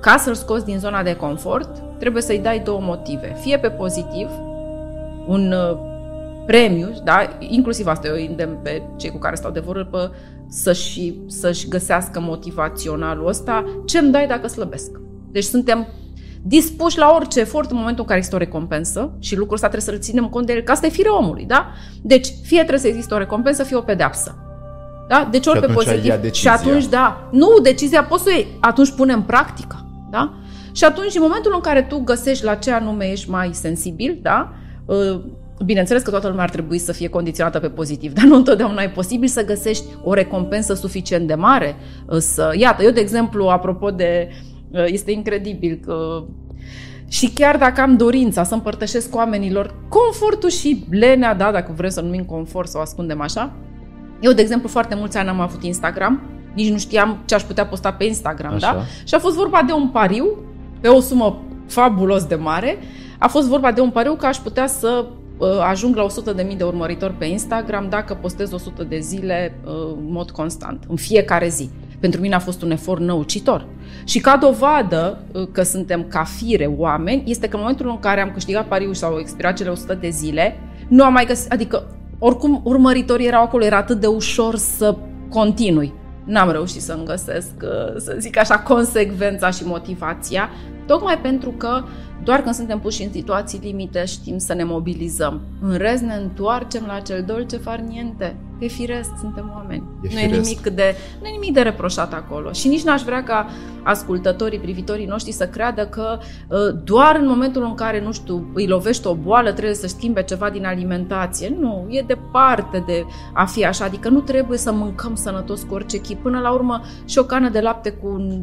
ca să-l scoți din zona de confort, trebuie să-i dai două motive. Fie pe pozitiv, un premiu, da? Inclusiv asta eu îndemn pe cei cu care stau de vorbă să-și găsească motivaționalul ăsta. Ce-mi dai dacă slăbesc? Deci suntem dispuși la orice efort în momentul în care există o recompensă și lucrul ăsta trebuie să-l ținem cont de el, că asta e firea omului, da? Deci fie trebuie să existe o recompensă, fie o pedeapsă. Da? Deci ori pe pozitiv și atunci, da, nu, decizia poți să o iei, atunci pune în practică, da? Și atunci, în momentul în care tu găsești la ce anume ești mai sensibil, da? Bineînțeles că toată lumea ar trebui să fie condiționată pe pozitiv, dar nu întotdeauna e posibil să găsești o recompensă suficient de mare. Iată, eu, de exemplu, apropo de... Este incredibil că și chiar dacă am dorința să împărtășesc cu oamenilor confortul și lenea, da, dacă vrem să numim confort sau ascundem așa, eu, de exemplu, foarte mulți ani am avut Instagram, nici nu știam ce aș putea posta pe Instagram, așa. Da? Și a fost vorba de un pariu, pe o sumă fabulos de mare, a fost vorba de un pariu că aș putea să ajung la 100.000 de urmăritori pe Instagram dacă postez 100 de zile în mod constant, în fiecare zi. Pentru mine a fost un efort năucitor. Și ca dovadă că suntem ca fire oameni, este că în momentul în care am câștigat pariul sau expirat cele 100 de zile, nu am mai găsit, adică oricum urmăritorii erau acolo, era atât de ușor să continui. N-am reușit să-mi găsesc, să zic așa, consecvența și motivația, tocmai pentru că doar când suntem puși în situații limite știm să ne mobilizăm. În rest ne întoarcem la cel dolce far niente. E firesc, suntem oameni. Nu e nimic de reproșat acolo. Și nici n-aș vrea ca ascultătorii, privitorii noștri să creadă că doar în momentul în care, nu știu, îi lovește o boală, trebuie să schimbe ceva din alimentație. Nu, e departe de a fi așa. Adică nu trebuie să mâncăm sănătos cu orice chip. Până la urmă și o cană de lapte cu un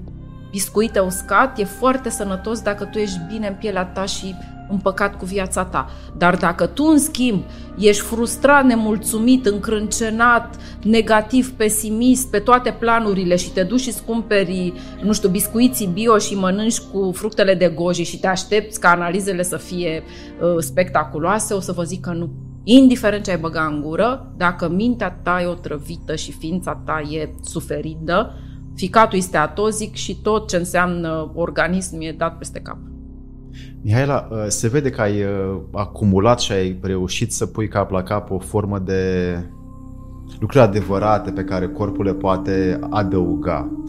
biscuite uscat e foarte sănătos dacă tu ești bine în pielea ta și împăcat cu viața ta. Dar dacă tu, în schimb, ești frustrat, nemulțumit, încrâncenat, negativ, pesimist pe toate planurile și te duci și cumperi, nu știu, biscuiții bio și mănânci cu fructele de goji și te aștepți ca analizele să fie spectaculoase, o să vă zic că nu. Indiferent ce ai băga în gură, dacă mintea ta e otrăvită și ființa ta e suferidă, ficatul este atozic și tot ce înseamnă organism e dat peste cap. Mihaela, se vede că ai acumulat și ai reușit să pui cap la cap o formă de lucruri adevărate pe care corpul le poate adăuga.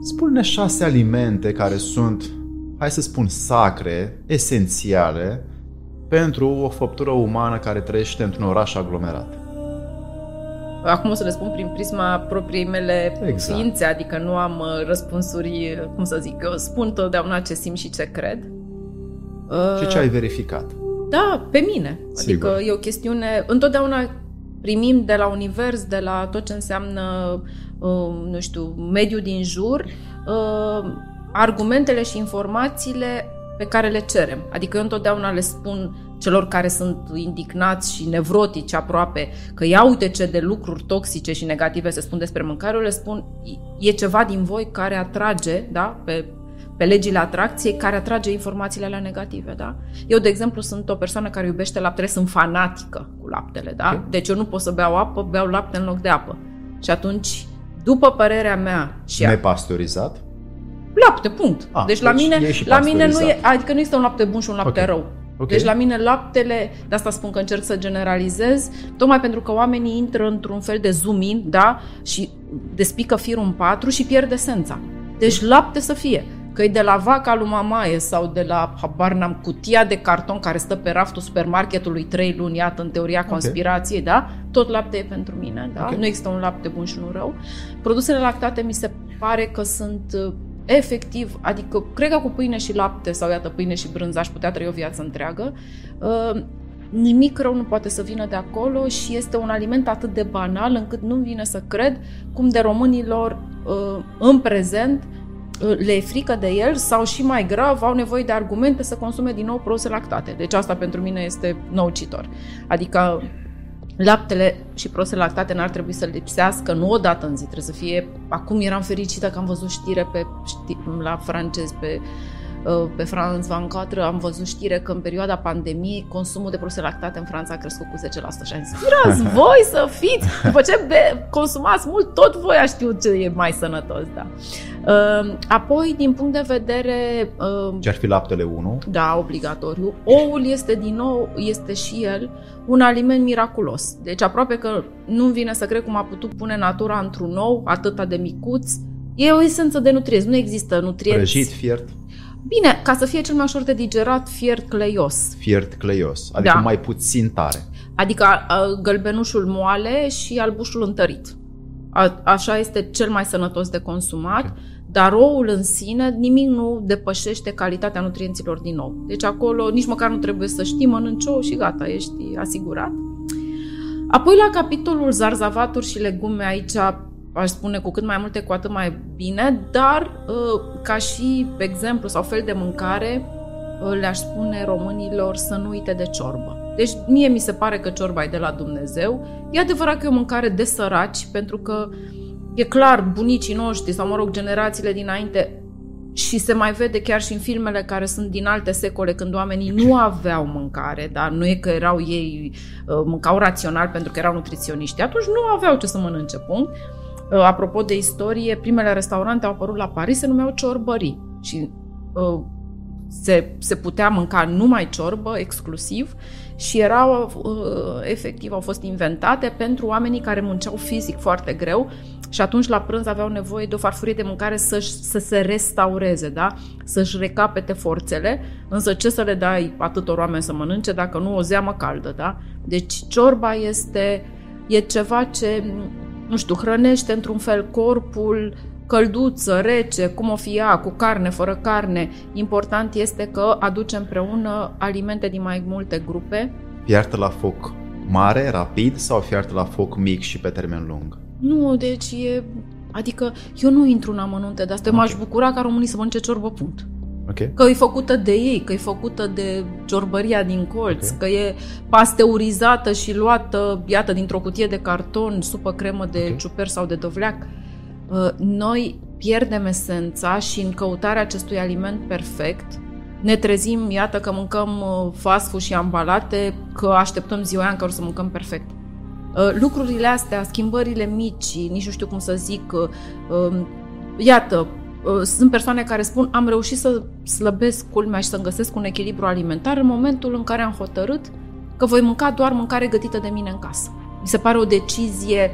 Spune-ne 6 alimente care sunt, hai să spun, sacre, esențiale pentru o făptură umană care trăiește într-un oraș aglomerat. Acum o să le spun prin prisma propriei mele ființe, adică nu am răspunsuri, cum să zic, eu spun totdeauna ce simt și ce cred. Și ce ai verificat? Da, pe mine. Sigur. Adică e o chestiune, întotdeauna primim de la univers, de la tot ce înseamnă, nu știu, mediul din jur, argumentele și informațiile pe care le cerem. Adică eu întotdeauna le spun celor care sunt indignați și nevrotici aproape, că ia uite ce de lucruri toxice și negative se spun despre mâncare, eu le spun, e ceva din voi care atrage, da, pe legile atracției, care atrage informațiile alea negative, da? Eu, de exemplu, sunt o persoană care iubește laptele, sunt fanatică cu laptele, da? Okay. Deci eu nu pot să beau apă, beau lapte în loc de apă. Și atunci, după părerea mea... Nepasteurizat? Lapte, punct. Deci la mine nu e, adică nu este un lapte bun și un lapte rău. Okay. Deci la mine laptele, de asta spun că încerc să generalizez, tocmai pentru că oamenii intră într-un fel de zoom-in, da? Și despică firul în patru și pierd esența. Deci lapte să fie, că e de la vaca lui mamaie sau de la, habar n-am, cutia de carton care stă pe raftul supermarketului 3 luni, iată, în teoria conspirației, da? Tot lapte e pentru mine, da? Okay. Nu există un lapte bun și unul rău. Produsele lactate mi se pare că sunt... efectiv, adică cred că cu pâine și lapte sau iată pâine și brânză aș putea trăi o viață întreagă. Nimic rău nu poate să vină de acolo și este un aliment atât de banal încât nu-mi vine să cred cum de românilor în prezent le e frică de el sau și mai grav au nevoie de argumente să consume din nou produse lactate. Deci asta pentru mine este nocitor. Adică laptele și produsele lactate n-ar trebui să lipsească, nu o dată în zi, trebuie să fie... Acum eram fericită că am văzut știre la francez, pe France 24, am văzut știre că în perioada pandemiei consumul de produse lactate în Franța a crescut cu 10%. Și am zis, firați voi să fiți, după ce consumați mult, tot voi a știut ce e mai sănătos. Da. Apoi, din punct de vedere... ce ar fi laptele 1? Da, obligatoriu. Oul este din nou, este și el, un aliment miraculos. Deci aproape că nu-mi vine să cred cum a putut pune natura într-un ou atâta de micuț. E o esență de nutrienți, nu există nutrienți. Prăjit, fiert. Bine, ca să fie cel mai ușor de digerat, fiert cleios. Fiert cleios, adică da. Mai puțin tare. Adică gălbenușul moale și albușul întărit. Așa este cel mai sănătos de consumat, okay. Dar oul în sine nimic nu depășește calitatea nutrienților din ou. Deci acolo nici măcar nu trebuie să știi, mănânci ou și gata, ești asigurat. Apoi la capitolul zarzavaturi și legume aici... aș spune cu cât mai multe, cu atât mai bine, dar ca și exemplu sau fel de mâncare le-aș spune românilor să nu uite de ciorbă. Deci mie mi se pare că ciorba e de la Dumnezeu. E adevărat că e o mâncare de săraci, pentru că e clar bunicii noștri sau, mă rog, generațiile dinainte și se mai vede chiar și în filmele care sunt din alte secole, când oamenii nu aveau mâncare, dar nu e că erau ei, mâncau rațional pentru că erau nutriționiști, atunci nu aveau ce să mănânce, punct. Apropo de istorie, primele restaurante au apărut la Paris, se numeau ciorbării și se putea mânca numai ciorbă, exclusiv, și erau, efectiv, au fost inventate pentru oamenii care munceau fizic foarte greu și atunci la prânz aveau nevoie de o farfurie de mâncare să se restaureze, da? Să-și recapete forțele, însă ce să le dai atâtor oameni să mănânce dacă nu o zeamă caldă, da? Deci ciorba e ceva ce... nu știu, hrănește într-un fel corpul, călduță, rece, cum o fi ea, cu carne, fără carne. Important este că aduce împreună alimente din mai multe grupe. Fiartă la foc mare, rapid, sau fiartă la foc mic și pe termen lung? Nu, deci e... Adică eu nu intru în amănunte de asta. Okay. M-aș bucura ca românii să mănânce ciorbă, punct. Okay. Că e făcută de ei, că e făcută de ciorbăria din colț, okay. Că e pasteurizată și luată, iată, dintr-o cutie de carton, supă cremă de okay. ciuperci sau de dovleac. Noi pierdem esența și în căutarea acestui aliment perfect ne trezim, iată, că mâncăm fast food și ambalate, că așteptăm ziua aia în care o să mâncăm perfect. Lucrurile astea, schimbările mici, nici nu știu cum să zic, iată, sunt persoane care spun, am reușit să slăbesc, culmea, și să-mi găsesc un echilibru alimentar în momentul în care am hotărât că voi mânca doar mâncare gătită de mine în casă. Mi se pare o decizie,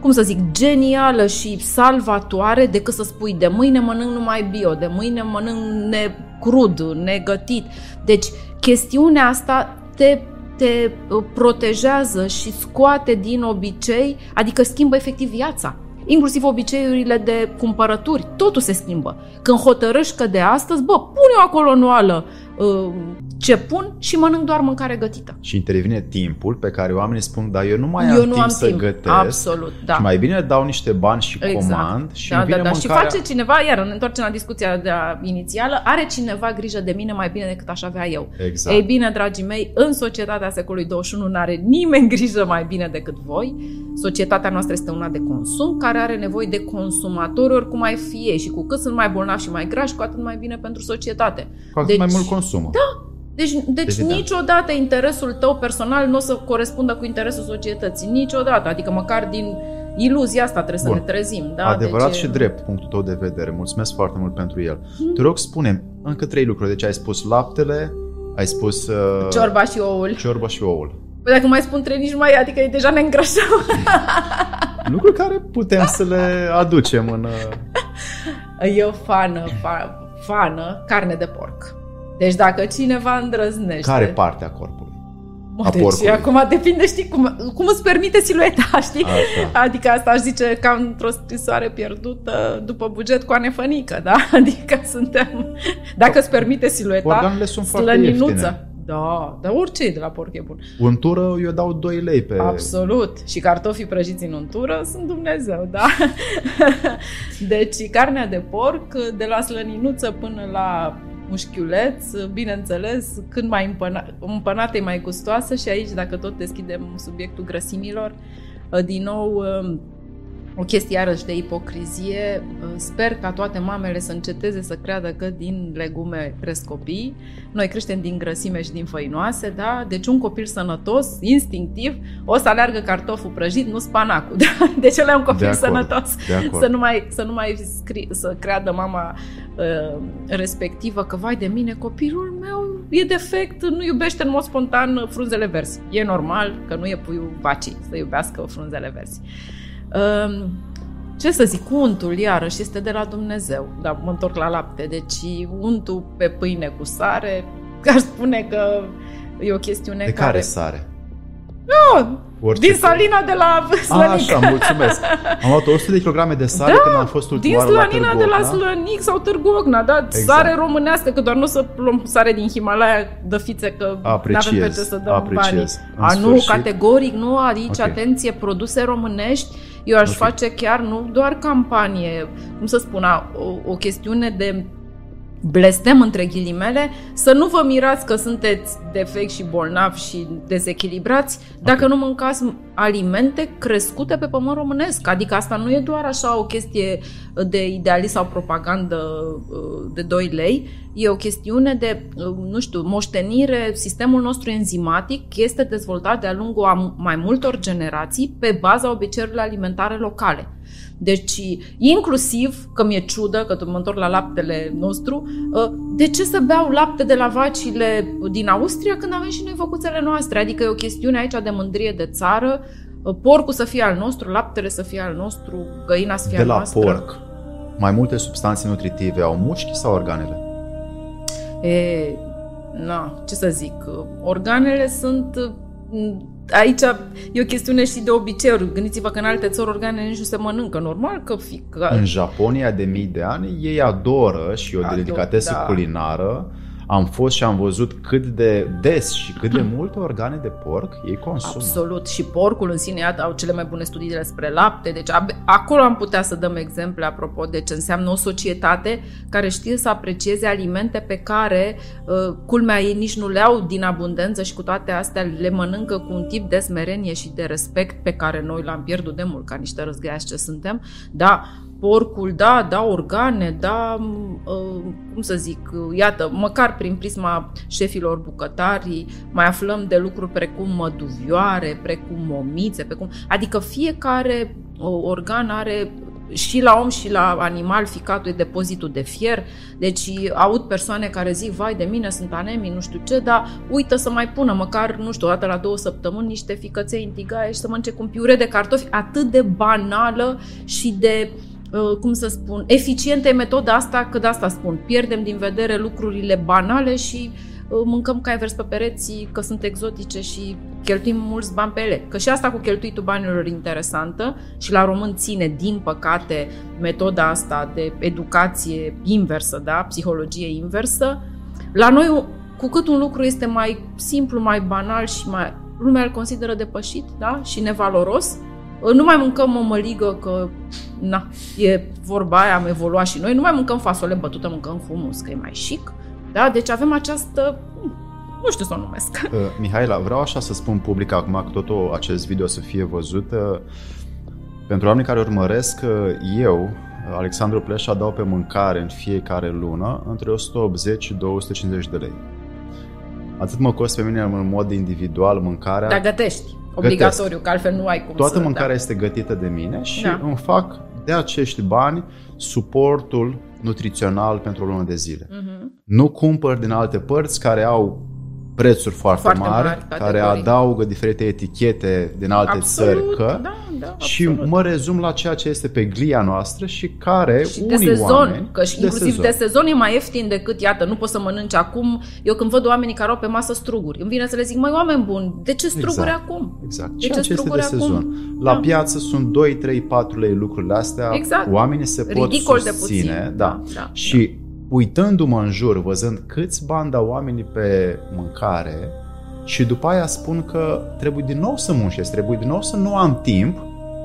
cum să zic, genială și salvatoare, decât să spui de mâine mănânc numai bio, de mâine mănânc necrud, negătit. Deci chestiunea asta te protejează și scoate din obicei, adică schimbă efectiv viața. Inclusiv obiceiurile de cumpărături, totul se schimbă. Când hotărăști că de astăzi, bă, pun eu acolo în oală ce pun și mănânc doar mâncare gătită. Și intervine timpul pe care oamenii spun, da, eu nu am timp să gătesc. Absolut, da. Și mai bine dau niște bani și exact. Comand și da, vine mâncarea... Și face cineva, iar ne întoarcem la discuția inițială, are cineva grijă de mine mai bine decât aș avea eu. Exact. Ei bine, dragii mei, în societatea secolului 21 n-are nimeni grijă mai bine decât voi. Societatea noastră este una de consum, care are nevoie de consumatori oricum mai fie, și cu cât sunt mai bolnavi și mai grași, cu atât mai bine pentru societate. Cu atât mai mult consumă. Da. Deci niciodată interesul tău personal nu o să corespundă cu interesul societății. Niciodată. Adică măcar din iluzia asta trebuie să ne trezim. Da? Adevărat deci... și drept punctul tău de vedere. Mulțumesc foarte mult pentru el. Te rog, spune-mi încă 3 lucruri. Deci ai spus laptele, ai spus... ciorba și oul. Ciorba și oul. Păi dacă mai spun 3, nici mai, adică deja ne îngrășăm. Lucruri care putem să le aducem în... Eu fană, carne de porc. Deci dacă cineva îndrăznește... Care parte a corpului? Deci, acum depinde, știi, cum îți permite silueta, știi? Asta. Adică asta aș zice ca într-o scrisoare pierdută după buget cu anefănică, da? Adică suntem... Dacă îți permite silueta, organele sunt slăninuță. Foarte ieftine. Da, dar orice de la porc e bun. Untură eu dau 2 lei pe... Absolut. Și cartofii prăjiți în untură sunt Dumnezeu, da? Deci carnea de porc, de la slăninuță până la mușchiuleț, bineînțeles, când mai împănată e mai gustoasă. Și aici, dacă tot deschidem subiectul grăsimilor, din nou... O chestie iarăși de ipocrizie, sper ca toate mamele să înceteze să creadă că din legume cresc copii. Noi creștem din grăsime și din făinoase, da? Deci un copil sănătos, instinctiv, o să aleargă cartoful prăjit, nu spanacul. Da? Deci ăla e un copil sănătos. Să creadă mama respectivă că, vai de mine, copilul meu e defect, nu iubește în mod spontan frunzele verzi. E normal că nu e puiul vacii să iubească frunzele verzi. Ce să zic, untul iarăși este de la Dumnezeu, dar mă întorc la lapte, deci untul pe pâine cu sare, aș spune că e o chestiune de care sare? Nu, orice, din salina de la Slănic. Așa, mulțumesc. Am luat 100 de kilograme de sare, da, când am fost ultima oară la Târgu Ocna. Din salina de la Slănic sau Târgu Ocna, da, exact. Sare românească, că doar nu o să luăm sare din Himalaya, dă fițe că n-avem pe ce să dăm banii. Nu, categoric nu, aici, okay. Atenție, produse românești. Eu aș face chiar nu doar campanie, cum să spun, o chestiune de blestem între ghilimele, să nu vă mirați că sunteți defecți și bolnavi și dezechilibrați dacă nu mâncați alimente crescute pe pământ românesc. Adică asta nu e doar așa o chestie de idealism sau propagandă de 2 lei, e o chestiune de, nu știu, moștenire. Sistemul nostru enzimatic este dezvoltat de-a lungul a mai multor generații pe baza obiceiurilor alimentare locale. Deci, inclusiv, că mi-e ciudă, că mă întorc la laptele nostru, de ce să beau lapte de la vacile din Austria când avem și noi văcuțele noastre? Adică e o chestiune aici de mândrie de țară, porcul să fie al nostru, laptele să fie al nostru, găina să fie al noastră. De la porc, mai multe substanțe nutritive au mușchi sau organele? Ce să zic, organele sunt... Aici e o chestiune și de obiceiuri. Gândiți-vă că în alte țări organele nici nu se mănâncă. Normal că fică... În Japonia de mii de ani ei adoră și o delicatesă culinară. Am fost și am văzut cât de des și cât de multe organe de porc ei consumă. Absolut. Și porcul în sine au cele mai bune studii despre lapte. Deci acolo am putea să dăm exemple apropo de ce înseamnă o societate care știe să aprecieze alimente pe care, culmea, ei nici nu le au din abundență și cu toate astea le mănâncă cu un tip de smerenie și de respect pe care noi l-am pierdut de mult, ca niște răzgăiași ce suntem. Da, porcul, da, organe, da, cum să zic, iată, măcar prin prisma șefilor bucătari mai aflăm de lucruri precum măduvioare, precum momițe, adică fiecare organ are, și la om și la animal, ficatul e depozitul de fier. Deci aud persoane care zic, vai de mine, sunt anemii, nu știu ce, dar uită să mai pună măcar, nu știu, o dată la 2 săptămâni niște ficăței în tigaie și să mănânce cu un piure de cartofi. Atât de banală și de, cum să spun, eficientă e metoda asta, că de asta spun, pierdem din vedere lucrurile banale și mâncăm cai vers pe pereți că sunt exotice și cheltuim mulți bani pe ele. Că și asta cu cheltuitul banilor e interesantă și la român ține, din păcate, metoda asta de educație inversă, da? Psihologie inversă. La noi, cu cât un lucru este mai simplu, mai banal și mai... lumea îl consideră depășit, da? Și nevaloros. Nu mai mâncăm o măligă că, na, e vorba aia, am evoluat și noi. Nu mai mâncăm fasole bătută, mâncăm hummus, că e mai chic. Da? Deci avem această... nu știu să o numesc. Mihaela, vreau așa să spun public acum că totul acest video să fie văzut. Pentru oamenii care urmăresc, eu, Alexandru Pleșa, dau pe mâncare în fiecare lună între 180 și 250 de lei. Atât mă costă pe mine în mod individual mâncarea. Dar gătești, obligatoriu, că altfel nu ai cum. Toată mâncarea este gătită de mine și îmi fac de acești bani suportul nutrițional pentru o lună de zile. Mm-hmm. Nu cumpăr din alte părți care au prețuri foarte mari care adaugă diferite etichete din alte țări și mă rezum la ceea ce este pe glia noastră și care și unii de sezon, oameni... Că și inclusiv de sezon e mai ieftin decât, iată, nu poți să mănânci acum. Eu când văd oamenii care au pe masă struguri, îmi vine să le zic, măi, oameni buni, de ce struguri acum? Exact, ceea ce este de sezon. La piață sunt 2, 3, 4 lei lucrurile astea, oamenii se pot susține. Și uitându-mă în jur, văzând câți bani dau oamenii pe mâncare și după aia spun că trebuie din nou să muncesc, trebuie din nou să nu am timp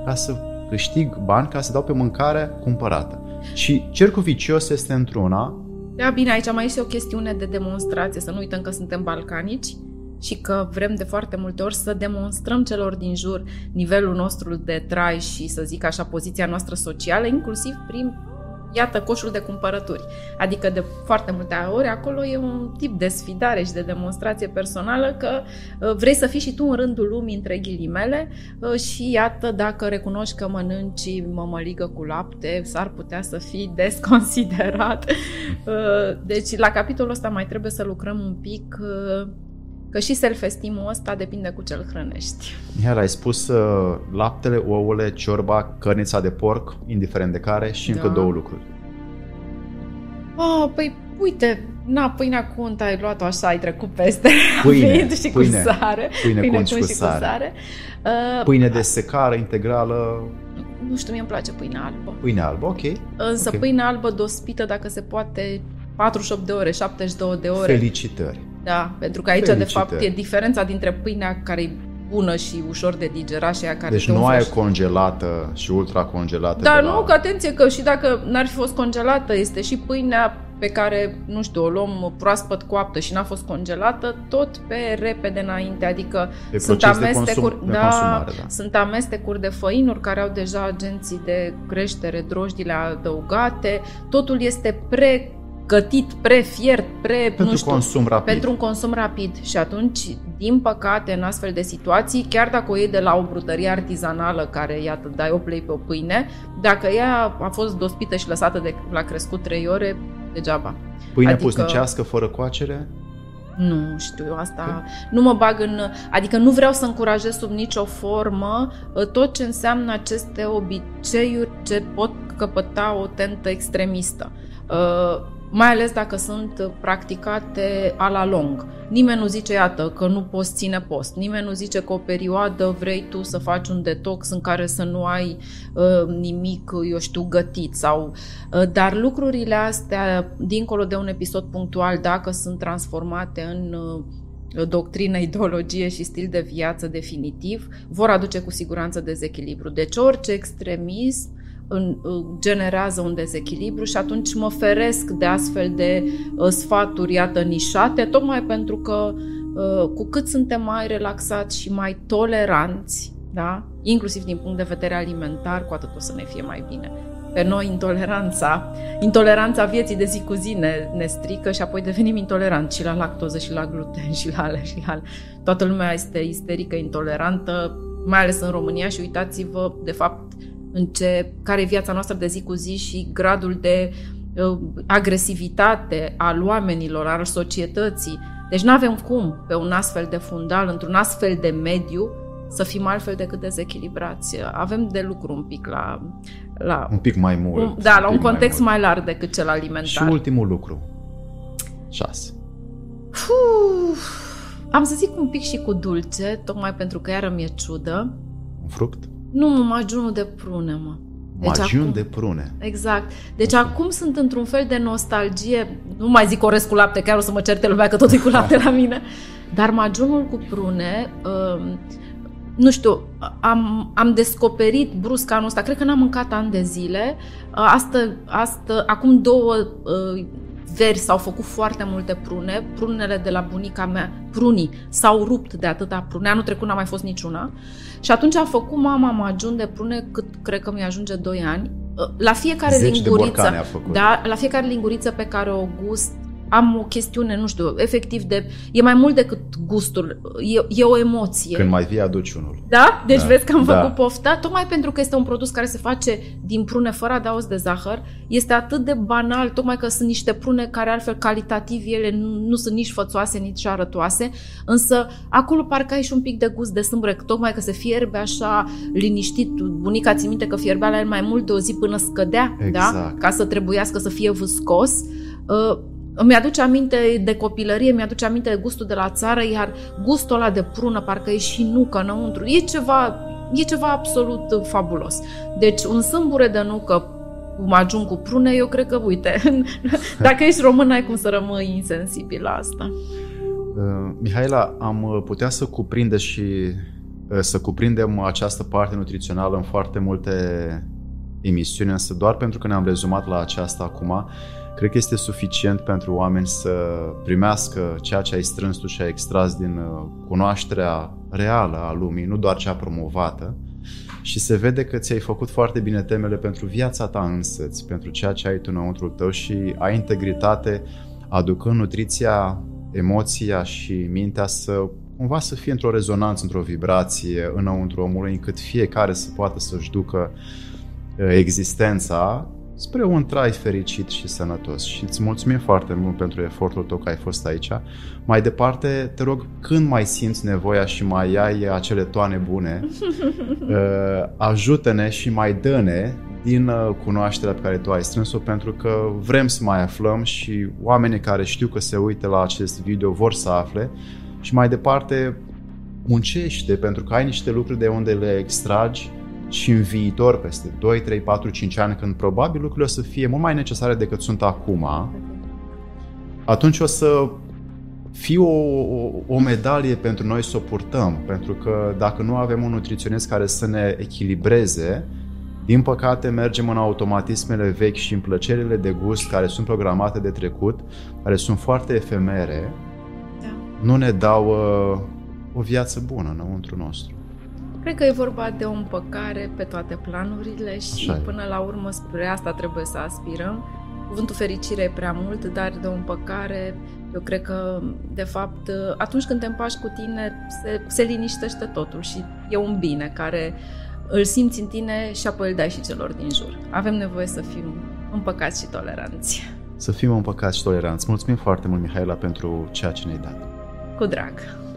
ca să câștig bani, ca să dau pe mâncare cumpărată. Și cercul vicios este într-una. Da, bine, aici mai este o chestiune de demonstrație, să nu uităm că suntem balcanici și că vrem de foarte multe ori să demonstrăm celor din jur nivelul nostru de trai și, să zic așa, poziția noastră socială, inclusiv prin, iată, coșul de cumpărături. Adică de foarte multe ori acolo e un tip de sfidare și de demonstrație personală că vrei să fii și tu în rândul lumii, între ghilimele, și iată, dacă recunoști că mănânci mămăligă cu lapte, s-ar putea să fii desconsiderat. Deci la capitolul ăsta mai trebuie să lucrăm un pic, că și self-esteem-ul ăsta depinde cu ce îl hrănești. Iar ai spus laptele, ouăle, ciorba, cărnița de porc, indiferent de care, și încă două lucruri. Păi uite, pâinea cu unt ai luat-o așa, ai trecut peste rapid și cu sare. Pâine cu unt și cu sare. Pâine de secară integrală. Nu știu, mie îmi place pâinea albă. Pâine albă, ok. Însă okay. Pâinea albă dospită, dacă se poate, 48 de ore, 72 de ore. Felicitări! Da, pentru că aici, Felicitări. De fapt, e diferența dintre pâinea care e bună și ușor de digerat și aia care... Deci nu ai congelată și ultracongelată. Dar nu, că atenție că și dacă n-ar fi fost congelată, este și pâinea pe care, nu știu, o luăm proaspăt coaptă și n-a fost congelată, tot pe repede înainte, adică sunt amestecuri de făinuri care au deja agenții de creștere, drojdile adăugate, totul este gătit, prefiert, pentru un consum rapid. Și atunci, din păcate, în astfel de situații, chiar dacă o iei de la o brutărie artizanală care, iată, dai o plei pe o pâine, dacă ea a fost dospită și lăsată la crescut 3 ore, degeaba. Pâine pusnicească fără coacere? Nu știu, asta nu mă bag în... Adică nu vreau să încurajez sub nicio formă tot ce înseamnă aceste obiceiuri ce pot căpăta o tentă extremistă. Mai ales dacă sunt practicate a la lung. Nimeni nu zice, iată, că nu poți ține post. Nimeni nu zice că o perioadă vrei tu să faci un detox în care să nu ai nimic, eu știu, gătit. Dar lucrurile astea, dincolo de un episod punctual, dacă sunt transformate în doctrină, ideologie și stil de viață definitiv, vor aduce cu siguranță dezechilibru. Deci orice extremism generează un dezechilibru și atunci mă feresc de astfel de sfaturi, iată, nișate, tocmai pentru că cu cât suntem mai relaxați și mai toleranți, da? Inclusiv din punct de vedere alimentar, cu atât o să ne fie mai bine. Pe noi intoleranța vieții de zi cu zi ne strică și apoi devenim intoleranți și la lactoză și la gluten și la alea și la alea. Toată lumea este isterică, intolerantă, mai ales în România, și uitați-vă de fapt care e viața noastră de zi cu zi și gradul de agresivitate al oamenilor, al societății. Deci nu avem cum pe un astfel de fundal, într-un astfel de mediu, să fim altfel decât dezechilibrați. Avem de lucru un pic la un pic mai mult. La un context mai larg decât cel alimentar. Și ultimul lucru. 6. Am să zic un pic și cu dulce, tocmai pentru că iară mi-e ciudă. Un fruct? Nu, magiunul de prune, mă. Deci magiun de prune. Exact. Deci acum sunt într-un fel de nostalgie, nu mai zic orez cu lapte, chiar o să mă certe lumea că totul e cu lapte la mine, dar magiunul cu prune, nu știu, am descoperit brusc anul ăsta, cred că n-am mâncat ani de zile, acum 2 veri s-au făcut foarte multe prune, prunele de la bunica mea, prunii s-au rupt de atâta prune, anul trecut n-a mai fost niciuna, și atunci a făcut mama magiun de prune cât cred că mi ajunge 2 ani, la fiecare linguriță, da, la fiecare linguriță pe care o gust, am o chestiune, nu știu, efectiv e mai mult decât gustul, e o emoție. Când mai vii, aduci unul. Da? Deci vezi că am făcut pofta, tocmai pentru că este un produs care se face din prune fără adaos de zahăr, este atât de banal, tocmai că sunt niște prune care altfel calitativ ele nu sunt nici fățoase, nici arătoase, însă acolo parcă ai și un pic de gust de sâmbrec, tocmai că se fierbe așa liniștit, bunica țin minte că fierbea la el mai mult de o zi până scădea, exact. Da? Ca să trebuiască să fie viscos. Mi-aduce aminte de copilărie, mi-aduce aminte de gustul de la țară, iar gustul ăla de prună, parcă e și nucă înăuntru, e ceva absolut fabulos. Deci un sâmbure de nucă cum ajung cu prune, eu cred că, uite, dacă ești român, n-ai cum să rămâi insensibil la asta. Mihaela, am putea să cuprindem această parte nutrițională în foarte multe emisiuni, însă doar pentru că ne-am rezumat la aceasta acum, cred că este suficient pentru oameni să primească ceea ce ai strâns tu și ai extras din cunoașterea reală a lumii, nu doar cea promovată, și se vede că ți-ai făcut foarte bine temele pentru viața ta însăți, pentru ceea ce ai tu înăuntrul tău și ai integritate, aducând nutriția, emoția și mintea să cumva să fie într-o rezonanță, într-o vibrație înăuntru omului, încât fiecare să poată să-și ducă existența spre un trai fericit și sănătos. Și îți mulțumim foarte mult pentru efortul tău că ai fost aici. Mai departe, te rog, când mai simți nevoia și mai ai acele toane bune, ajută-ne și mai dă-ne din cunoașterea pe care tu ai strâns-o, pentru că vrem să mai aflăm și oamenii care știu că se uită la acest video vor să afle. Și mai departe, muncește, pentru că ai niște lucruri de unde le extragi și în viitor, peste 2, 3, 4, 5 ani, când probabil lucrurile o să fie mult mai necesare decât sunt acum, atunci o să fie o medalie pentru noi să o purtăm, pentru că dacă nu avem un nutriționist care să ne echilibreze, din păcate mergem în automatismele vechi și în plăcerile de gust care sunt programate de trecut, care sunt foarte efemere, nu ne dau o viață bună înăuntru nostru. Cred că e vorba de o împăcare pe toate planurile și până la urmă spre asta trebuie să aspirăm. Cuvântul fericire e prea mult, dar de o împăcare, eu cred că, de fapt, atunci când te împaci cu tine, se liniștește totul și e un bine care îl simți în tine și apoi îl dai și celor din jur. Avem nevoie să fim împăcați și toleranți. Să fim împăcați și toleranți. Mulțumim foarte mult, Mihaela, pentru ceea ce ne-ai dat. Cu drag!